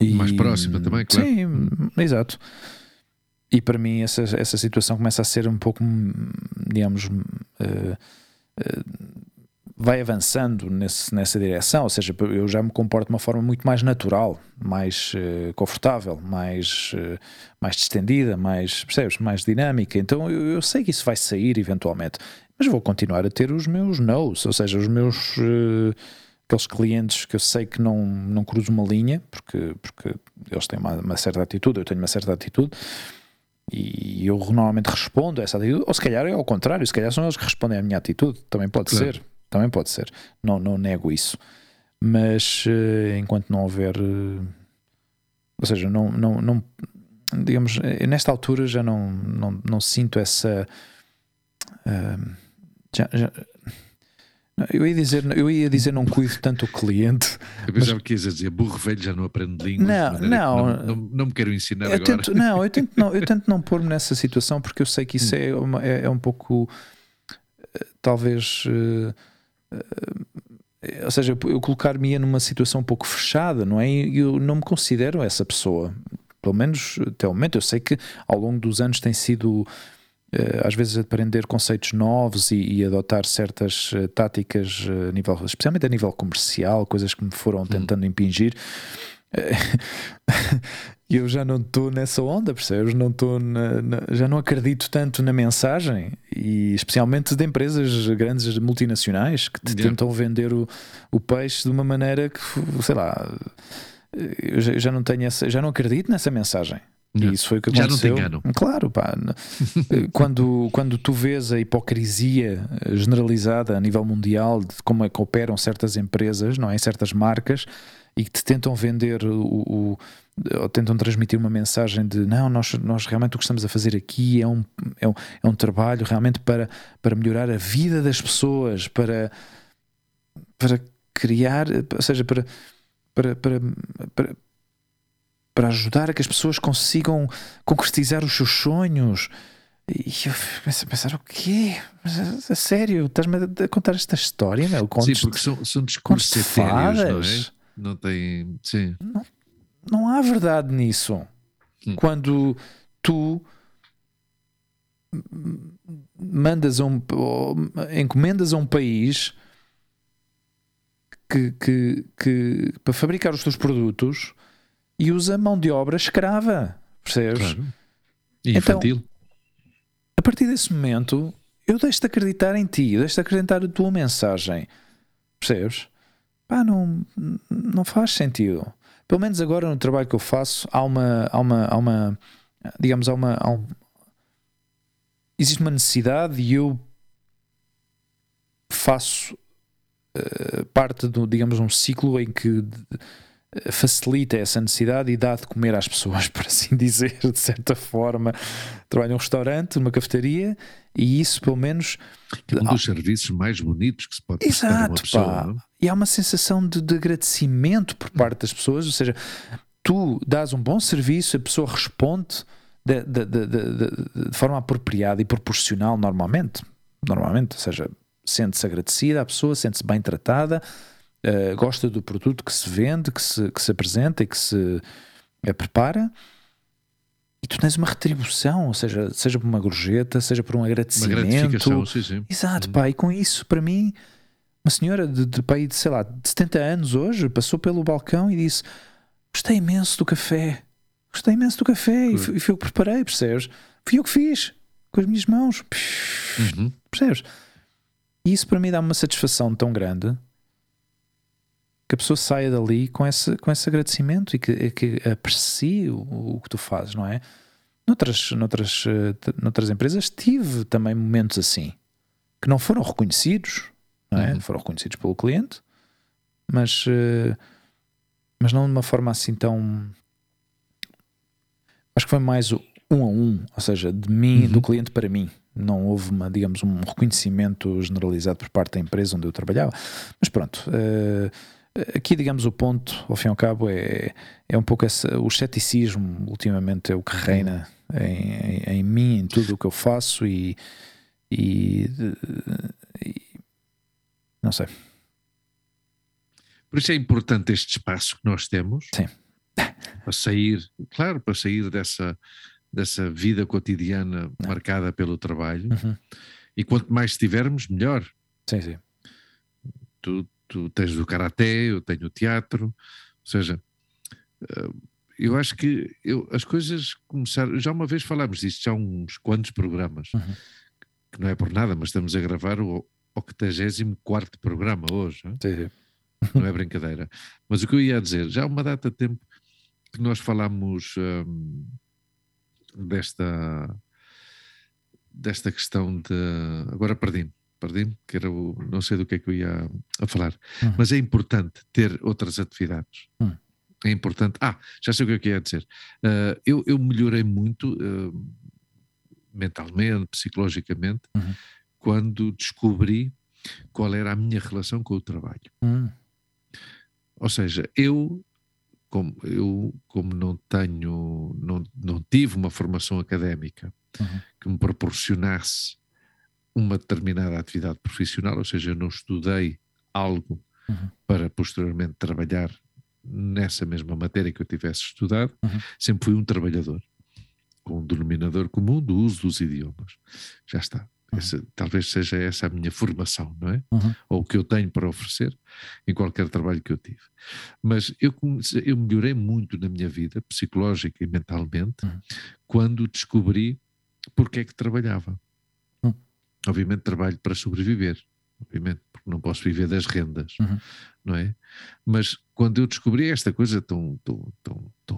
E mais próxima também, claro. Sim, exato. E para mim essa situação começa a ser um pouco, digamos, vai avançando nessa direção. Ou seja, eu já me comporto de uma forma muito mais natural, mais confortável, mais distendida, mais, percebes, mais dinâmica. Então eu sei que isso vai sair eventualmente, mas vou continuar a ter os meus no's, ou seja, os meus... aqueles clientes que eu sei que não cruzo uma linha, porque eles têm uma certa atitude, eu tenho uma certa atitude, e eu normalmente respondo a essa atitude, ou se calhar é ao contrário, se calhar são eles que respondem à minha atitude, também pode ser, não nego isso, mas enquanto não houver, ou seja, não digamos, nesta altura já não sinto essa... Eu ia dizer não cuido tanto o cliente. Eu pensava que ias a dizer burro velho já não aprende línguas. Não me quero ensinar agora. Eu tento não pôr-me nessa situação, porque eu sei que isso é um pouco, talvez, ou seja, eu colocar-me numa situação um pouco fechada, não é? Eu não me considero essa pessoa, pelo menos até o momento. Eu sei que ao longo dos anos tem sido... às vezes aprender conceitos novos e adotar certas táticas, especialmente a nível comercial, coisas que me foram tentando impingir, eu já não estou nessa onda, percebes? Já não acredito tanto na mensagem, e especialmente de empresas grandes multinacionais que te tentam vender o peixe de uma maneira que, sei lá, eu já não acredito nessa mensagem. E isso foi o que aconteceu. Já não te engano. Claro, pá. Quando tu vês a hipocrisia generalizada a nível mundial de como é que operam certas empresas, não é? Certas marcas, e que te tentam vender ou tentam transmitir uma mensagem de não, nós realmente o que estamos a fazer aqui é um trabalho realmente para melhorar a vida das pessoas, para criar, ou seja, para ajudar a que as pessoas consigam concretizar os seus sonhos. E eu comecei a pensar, o quê? Mas, a sério, estás-me a contar esta história, meu? Contos, sim, porque são discursos etéreos, não é? Não tem... Sim. Não há verdade nisso. Quando tu mandas encomendas a um país que para fabricar os teus produtos e usa mão de obra escrava, percebes? Claro. E infantil. Então, a partir desse momento, eu deixo-te acreditar em ti, deixo-te acreditar a tua mensagem, percebes? Pá, não faz sentido. Pelo menos agora no trabalho que eu faço, existe uma necessidade e eu faço parte de, digamos, um ciclo em que facilita essa necessidade e dá de comer às pessoas, por assim dizer, de certa forma. Trabalho num restaurante, numa cafetaria, e isso pelo menos... Que é um dos serviços mais bonitos que se pode prestar a uma pessoa. Exato, pá. E há uma sensação de agradecimento por parte das pessoas, ou seja, tu dás um bom serviço, a pessoa responde de forma apropriada e proporcional normalmente, ou seja, sente-se agradecida, a pessoa sente-se bem tratada, gosta do produto que se vende, que se apresenta e que se prepara, e tu tens uma retribuição, ou seja por uma gorjeta, seja por um agradecimento, uma gratificação, sim. Exato, pá, e com isso, para mim, uma senhora de sei lá, de 70 anos hoje, passou pelo balcão e disse: gostei imenso do café, claro. E foi eu que preparei, percebes? Fui eu que fiz, com as minhas mãos, percebes? E isso para mim dá-me uma satisfação tão grande que a pessoa saia dali com esse agradecimento e que aprecie o que tu fazes, não é? Noutras empresas tive também momentos assim, que não foram reconhecidos, não é? Foram reconhecidos pelo cliente, mas não de uma forma assim tão... Acho que foi mais um a um, ou seja, de mim, do cliente para mim. Não houve, um reconhecimento generalizado por parte da empresa onde eu trabalhava. Mas pronto, aqui, o ponto, ao fim e ao cabo, é um pouco o ceticismo, ultimamente, é o que reina em mim, em tudo o que eu faço e não sei. Por isso é importante este espaço que nós temos. Sim. Para sair dessa vida cotidiana marcada pelo trabalho, e quanto mais tivermos, melhor. Sim, sim. Tu tens o karaté, eu tenho o teatro, ou seja, eu acho que as coisas começaram, já uma vez falámos disto, já há uns quantos programas, que não é por nada, mas estamos a gravar o 84º programa hoje, não é? Sim, sim. Não é brincadeira. Mas o que eu ia dizer, já há uma data de tempo que nós falámos desta questão de... Agora perdi-me, que era não sei do que eu ia a falar. Mas é importante ter outras atividades. É importante... já sei o que eu ia dizer. Eu melhorei muito mentalmente, psicologicamente, quando descobri qual era a minha relação com o trabalho. Ou seja, eu como não tive uma formação académica que me proporcionasse uma determinada atividade profissional, ou seja, eu não estudei algo para posteriormente trabalhar nessa mesma matéria que eu tivesse estudado, sempre fui um trabalhador, com um denominador comum do uso dos idiomas. Já está. Talvez seja essa a minha formação, não é? Ou o que eu tenho para oferecer em qualquer trabalho que eu tive. Mas eu melhorei muito na minha vida, psicológica e mentalmente, quando descobri porque é que trabalhava. Obviamente trabalho para sobreviver, obviamente, porque não posso viver das rendas, não é? Mas quando eu descobri esta coisa tão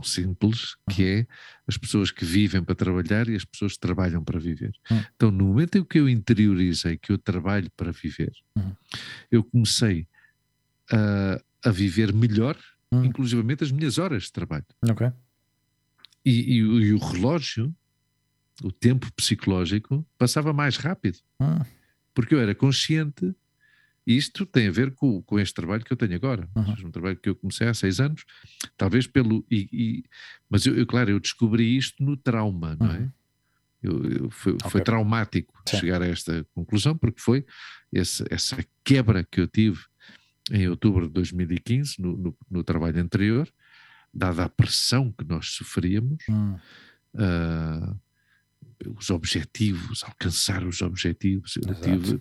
simples, que é as pessoas que vivem para trabalhar e as pessoas que trabalham para viver. Então, no momento em que eu interiorizei que eu trabalho para viver, eu comecei a viver melhor, inclusivamente as minhas horas de trabalho. Okay. E o relógio, o tempo psicológico, passava mais rápido. Porque eu era consciente. Isto tem a ver com este trabalho que eu tenho agora. Um trabalho que eu comecei há 6 anos, talvez pelo... mas eu descobri isto no trauma, não é? Foi traumático chegar a esta conclusão, porque foi essa quebra que eu tive em outubro de 2015, no trabalho anterior, dada a pressão que nós sofríamos, os objetivos, alcançar os objetivos. Eu tive...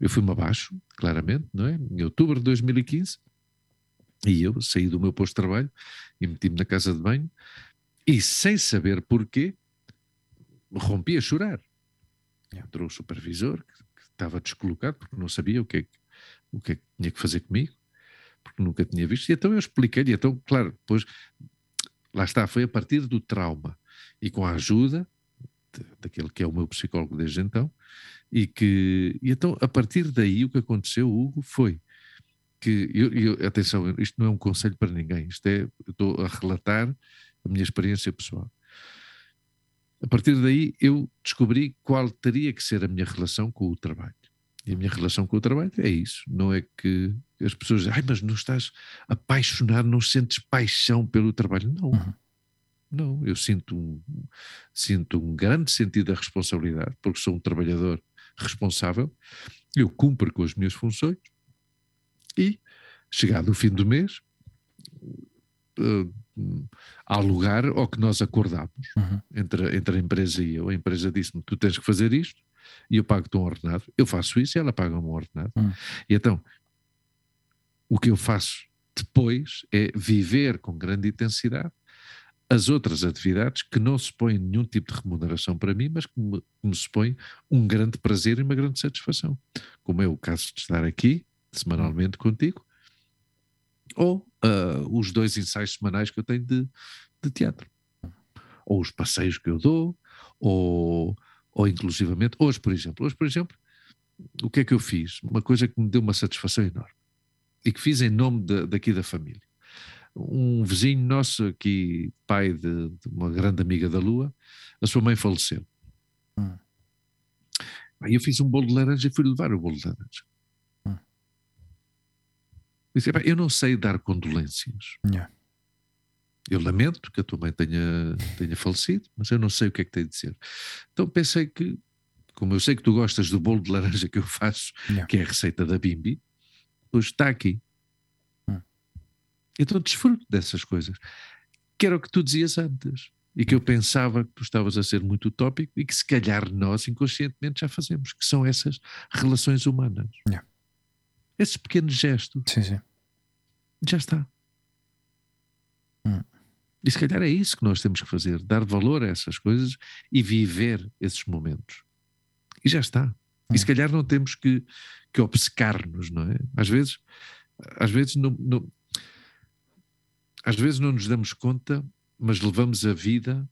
Eu fui-me abaixo, claramente, não é? Em outubro de 2015, e eu saí do meu posto de trabalho e meti-me na casa de banho e, sem saber porquê, rompi a chorar. Entrou o supervisor, que estava descolocado porque não sabia o que é que tinha que fazer comigo, porque nunca tinha visto. E então eu expliquei-lhe. Então, claro, depois, lá está, foi a partir do trauma e com a ajuda daquele que é o meu psicólogo desde então. E então, a partir daí, o que aconteceu, Hugo, foi que, atenção, isto não é um conselho para ninguém, isto é, eu estou a relatar a minha experiência pessoal. A partir daí, eu descobri qual teria que ser a minha relação com o trabalho. E a minha relação com o trabalho é isso, não é que as pessoas dizem, mas não estás apaixonado, não sentes paixão pelo trabalho. Não, não, eu sinto um grande sentido da responsabilidade, porque sou um trabalhador responsável, eu cumpro com as minhas funções e, chegado o fim do mês, há lugar ao que nós acordámos entre a empresa e eu. A empresa disse-me, tu tens que fazer isto, e eu pago-te um ordenado. Eu faço isso e ela paga-me um ordenado. E então, o que eu faço depois é viver com grande intensidade as outras atividades que não supõem nenhum tipo de remuneração para mim, mas que me supõem um grande prazer e uma grande satisfação. Como é o caso de estar aqui, semanalmente contigo, ou os 2 ensaios semanais que eu tenho de teatro. Ou os passeios que eu dou, ou inclusivamente, hoje por exemplo, o que é que eu fiz? Uma coisa que me deu uma satisfação enorme e que fiz em nome daqui da família. Um vizinho nosso aqui, pai de uma grande amiga da Lua, a sua mãe faleceu. Aí eu fiz um bolo de laranja e fui levar o bolo de laranja. Disse, eu não sei dar condolências. Eu lamento que a tua mãe tenha falecido, mas eu não sei o que é que tem de dizer. Então pensei que, como eu sei que tu gostas do bolo de laranja que eu faço, que é a receita da Bimbi, hoje está aqui. Então desfruto dessas coisas. Que era o que tu dizias antes e que eu pensava que tu estavas a ser muito utópico e que se calhar nós inconscientemente já fazemos, que são essas relações humanas. Esses pequenos gestos. Sim. Já está. E se calhar é isso que nós temos que fazer, dar valor a essas coisas e viver esses momentos. E já está. E se calhar não temos que obcecar-nos, não é? Às vezes não às vezes não nos damos conta, mas levamos a vida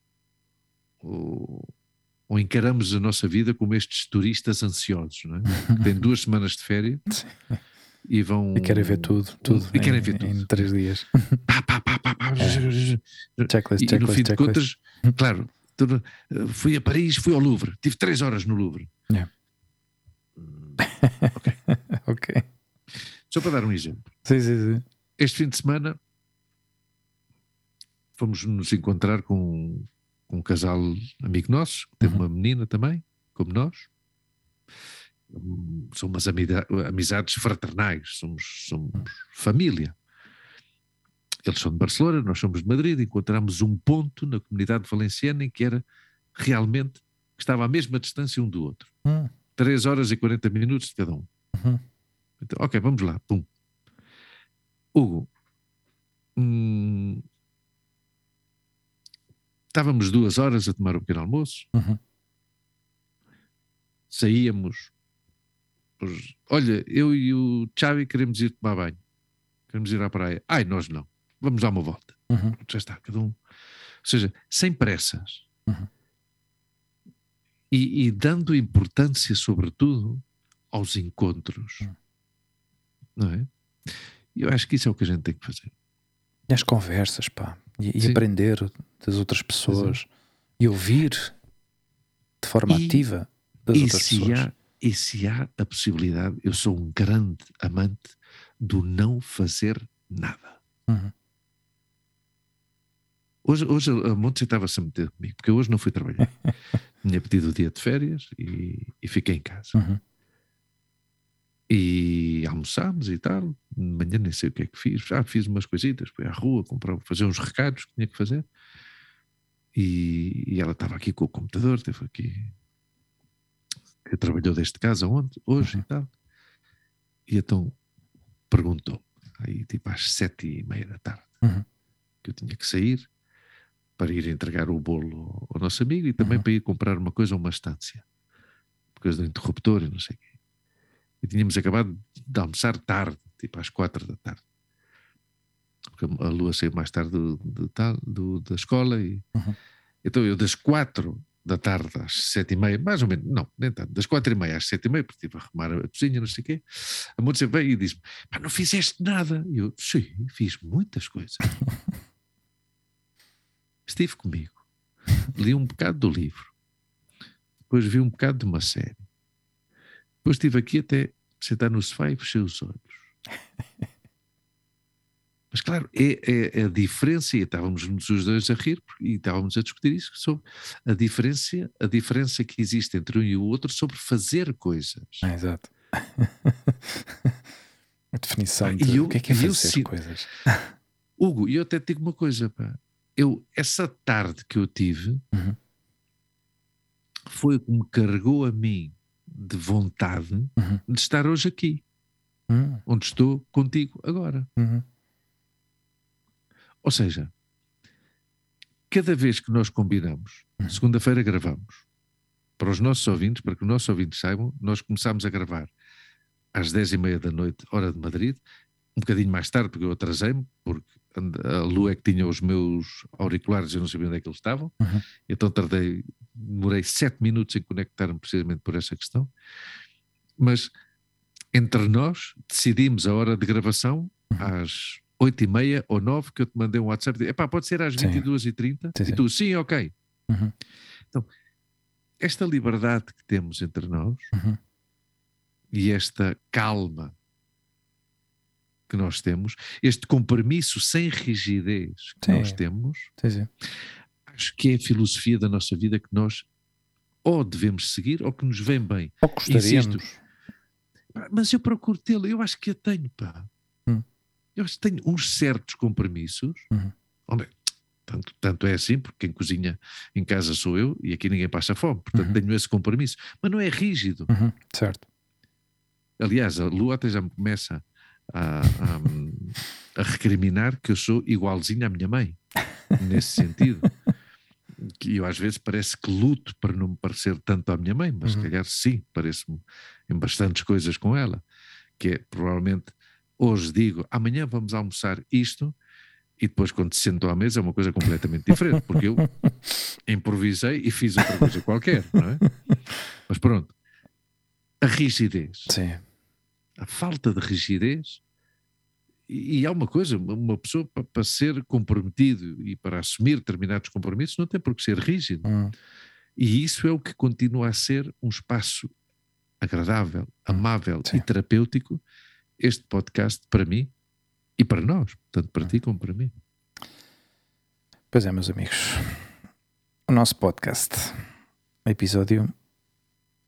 ou encaramos a nossa vida como estes turistas ansiosos, não é? Que têm 2 semanas de férias e vão... E querem ver tudo. E querem ver tudo. Em 3 dias. Pá. Checklist. E no fim de contas, claro, fui a Paris, fui ao Louvre. Tive 3 horas no Louvre. Ok. Só para dar um exemplo. Sim. Este fim de semana... Fomos nos encontrar com um casal amigo nosso, que teve uma menina também, como nós. São umas amizades fraternais, somos família. Eles são de Barcelona, nós somos de Madrid, encontramos um ponto na comunidade valenciana em que era realmente, que estava à mesma distância um do outro. 3 horas e 40 minutos de cada um. Então, ok, vamos lá, pum. Hugo, estávamos 2 horas a tomar um pequeno almoço, saíamos, pois, olha, eu e o Xavi queremos ir tomar banho, queremos ir à praia, nós não, vamos dar uma volta, já está, cada um, ou seja, sem pressas, e dando importância sobretudo aos encontros, não é? Eu acho que isso é o que a gente tem que fazer. E as conversas, pá, e aprender das outras pessoas. Exato. E ouvir de forma ativa das outras pessoas. E se há a possibilidade, eu sou um grande amante do não fazer nada. Hoje a Montes estava-se a meter comigo, porque eu hoje não fui trabalhar. Tinha pedido o dia de férias e fiquei em casa. E almoçámos e tal, de manhã nem sei o que é que fiz, fiz umas coisitas, fui à rua comprar, fazer uns recados que tinha que fazer, e ela estava aqui com o computador, teve aqui, que trabalhou desde casa hoje e tal, E então perguntou, aí tipo às 7:30 da tarde, que eu tinha que sair para ir entregar o bolo ao nosso amigo e também para ir comprar uma coisa a uma estância, por causa do interruptor e não sei o quê. E tínhamos acabado de almoçar tarde, tipo às 4 da tarde. Porque a Lua saiu mais tarde da escola. E, então eu das 4 da tarde às 7:30, mais ou menos, não, nem tanto, das 4:30 às 7:30, porque estive a arrumar a cozinha, não sei o quê, a Monte veio e disse-me, mas não fizeste nada. E eu, sim, fiz muitas coisas. Estive comigo, li um bocado do livro, depois vi um bocado de uma série, depois estive aqui até sentar no sofá e fechei os olhos. Mas claro, é a diferença, e estávamos os dois a rir e estávamos a discutir isso, sobre a diferença que existe entre um e o outro sobre fazer coisas. É, exato. A definição de o que é fazer coisas. Hugo, eu até te digo uma coisa, pá. Essa tarde que eu tive foi o que me carregou a mim de vontade de estar hoje aqui, onde estou contigo agora. Ou seja, cada vez que nós combinamos, segunda-feira gravamos, para os nossos ouvintes, para que os nossos ouvintes saibam, nós começámos a gravar às 10:30 da noite, hora de Madrid, um bocadinho mais tarde, porque eu atrasei-me, porque a Lua é que tinha os meus auriculares, eu não sabia onde é que eles estavam, então demorei 7 minutos em conectar-me precisamente por essa questão, mas entre nós decidimos a hora de gravação às 8:30 ou 9, que eu te mandei um WhatsApp, epá, pode ser às 22:30, e tu, sim, ok. Então, esta liberdade que temos entre nós e esta calma que nós temos, este compromisso sem rigidez que nós temos, acho que é a filosofia da nossa vida que nós ou devemos seguir ou que nos vem bem. Ou gostaríamos. Insisto, mas eu procuro tê-la, eu acho que a tenho, pá. Eu acho que tenho uns certos compromissos, tanto é assim, porque quem cozinha em casa sou eu e aqui ninguém passa fome, portanto tenho esse compromisso, mas não é rígido. Certo. Aliás, a Lua até já me começa a recriminar que eu sou igualzinho à minha mãe, nesse sentido. Que eu às vezes parece que luto para não me parecer tanto à minha mãe, mas se calhar sim, pareço-me em bastantes coisas com ela, que é provavelmente... Hoje digo, amanhã vamos almoçar isto, e depois quando se sentou à mesa é uma coisa completamente diferente, porque eu improvisei e fiz outra coisa qualquer, não é? Mas pronto, a rigidez, a falta de rigidez, e há uma coisa, uma pessoa para ser comprometido e para assumir determinados compromissos não tem por que ser rígido, e isso é o que continua a ser um espaço agradável, amável e terapêutico, este podcast para mim e para nós, tanto para ti como para mim. Pois é, meus amigos, o nosso podcast, episódio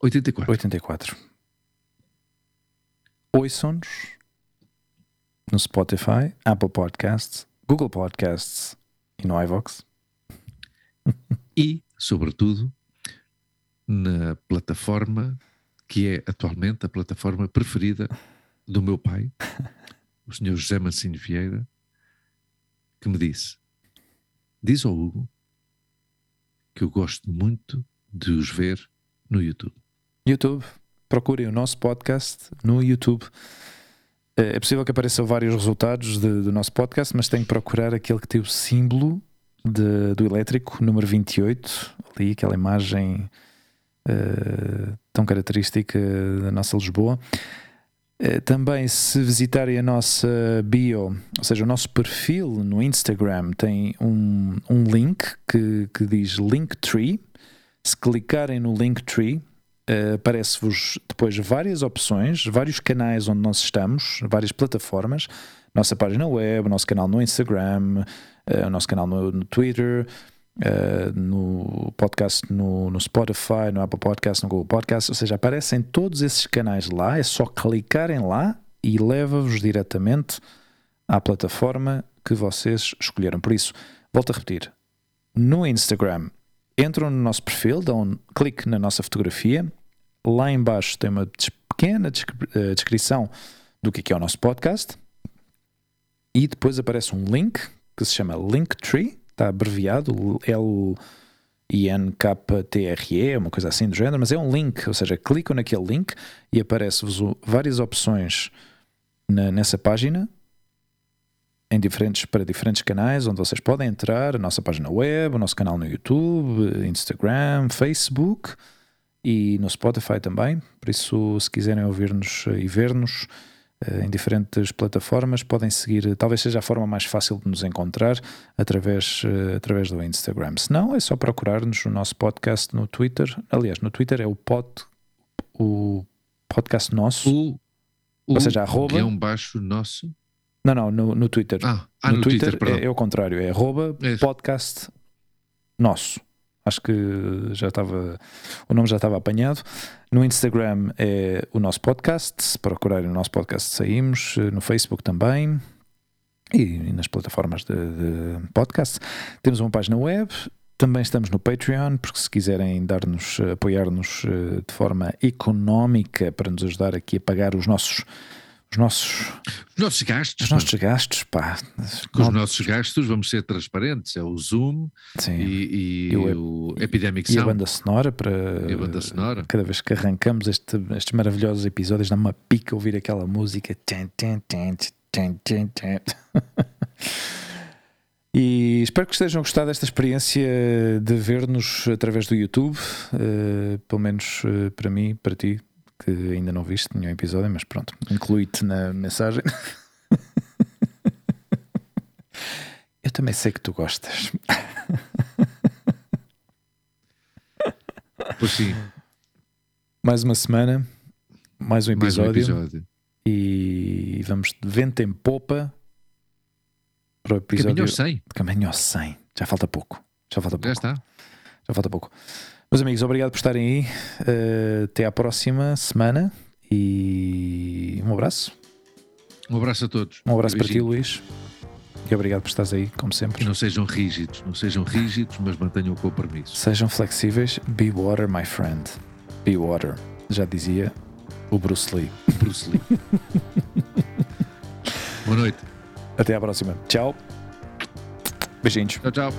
84. Ouçam-nos no Spotify, Apple Podcasts, Google Podcasts e no iVox. E, sobretudo, na plataforma que é atualmente a plataforma preferida do meu pai, o senhor José Mancinho Vieira, que me disse, diz ao Hugo que eu gosto muito de os ver no YouTube. YouTube, procurem o nosso podcast no YouTube. É possível que apareçam vários resultados do nosso podcast, mas tem que procurar aquele que tem o símbolo do elétrico, número 28, ali aquela imagem tão característica da nossa Lisboa. Também, se visitarem a nossa bio, ou seja, o nosso perfil no Instagram, tem um link que diz Linktree. Se clicarem no Linktree, aparece-vos depois várias opções, vários canais onde nós estamos, várias plataformas, nossa página web, o nosso canal no Instagram, o nosso canal no Twitter, no podcast, no Spotify, no Apple Podcasts, no Google Podcasts, ou seja, aparecem todos esses canais lá, é só clicarem lá e leva-vos diretamente à plataforma que vocês escolheram. Por isso, volto a repetir, no Instagram entram no nosso perfil, dão um clique na nossa fotografia, lá em baixo tem uma pequena descrição do que é o nosso podcast. E depois aparece um link que se chama Linktree, está abreviado, L-I-N-K-T-R-E, uma coisa assim do género, mas é um link, ou seja, clicam naquele link e aparece-vos várias opções nessa página para diferentes canais onde vocês podem entrar, a nossa página web, o nosso canal no YouTube, Instagram, Facebook e no Spotify também. Por isso, se quiserem ouvir-nos e ver-nos em diferentes plataformas, podem seguir, talvez seja a forma mais fácil de nos encontrar, através do Instagram. Se não, é só procurar-nos o nosso podcast no Twitter. Aliás, no Twitter é o podcast nosso, ou seja, arroba... É um baixo nosso? Não, no Twitter. No Twitter, perdão. É o contrário, é arroba podcast nosso. Acho que o nome já estava apanhado. No Instagram é o nosso podcast, se procurarem o nosso podcast saímos, no Facebook também e nas plataformas de podcast. Temos uma página web, também estamos no Patreon, porque se quiserem apoiar-nos de forma económica para nos ajudar aqui a pagar os nossos gastos. Os nossos gastos, pá. Com os nossos gastos, vamos ser transparentes. É o Zoom, sim, e o Epidemic Sound. E a banda sonora, cada vez que arrancamos estes maravilhosos episódios, dá-me uma pica ouvir aquela música. E espero que estejam a gostar desta experiência de ver-nos através do YouTube. Pelo menos para mim, para ti, que ainda não viste nenhum episódio, mas pronto, inclui-te na mensagem. Eu também sei que tu gostas. Pois sim. Mais uma semana, mais um episódio. E vamos de vento em popa para o episódio... Caminho aos 100. Já falta pouco. Já está. Já falta pouco. Meus amigos, obrigado por estarem aí. Até à próxima semana e um abraço. Um abraço a todos. Um abraço para ti, Luís. E obrigado por estares aí, como sempre. E não sejam rígidos, mas mantenham o compromisso. Sejam flexíveis. Be water, my friend. Be water. Já dizia o Bruce Lee. Boa noite. Até à próxima. Tchau. Beijinhos. Tchau.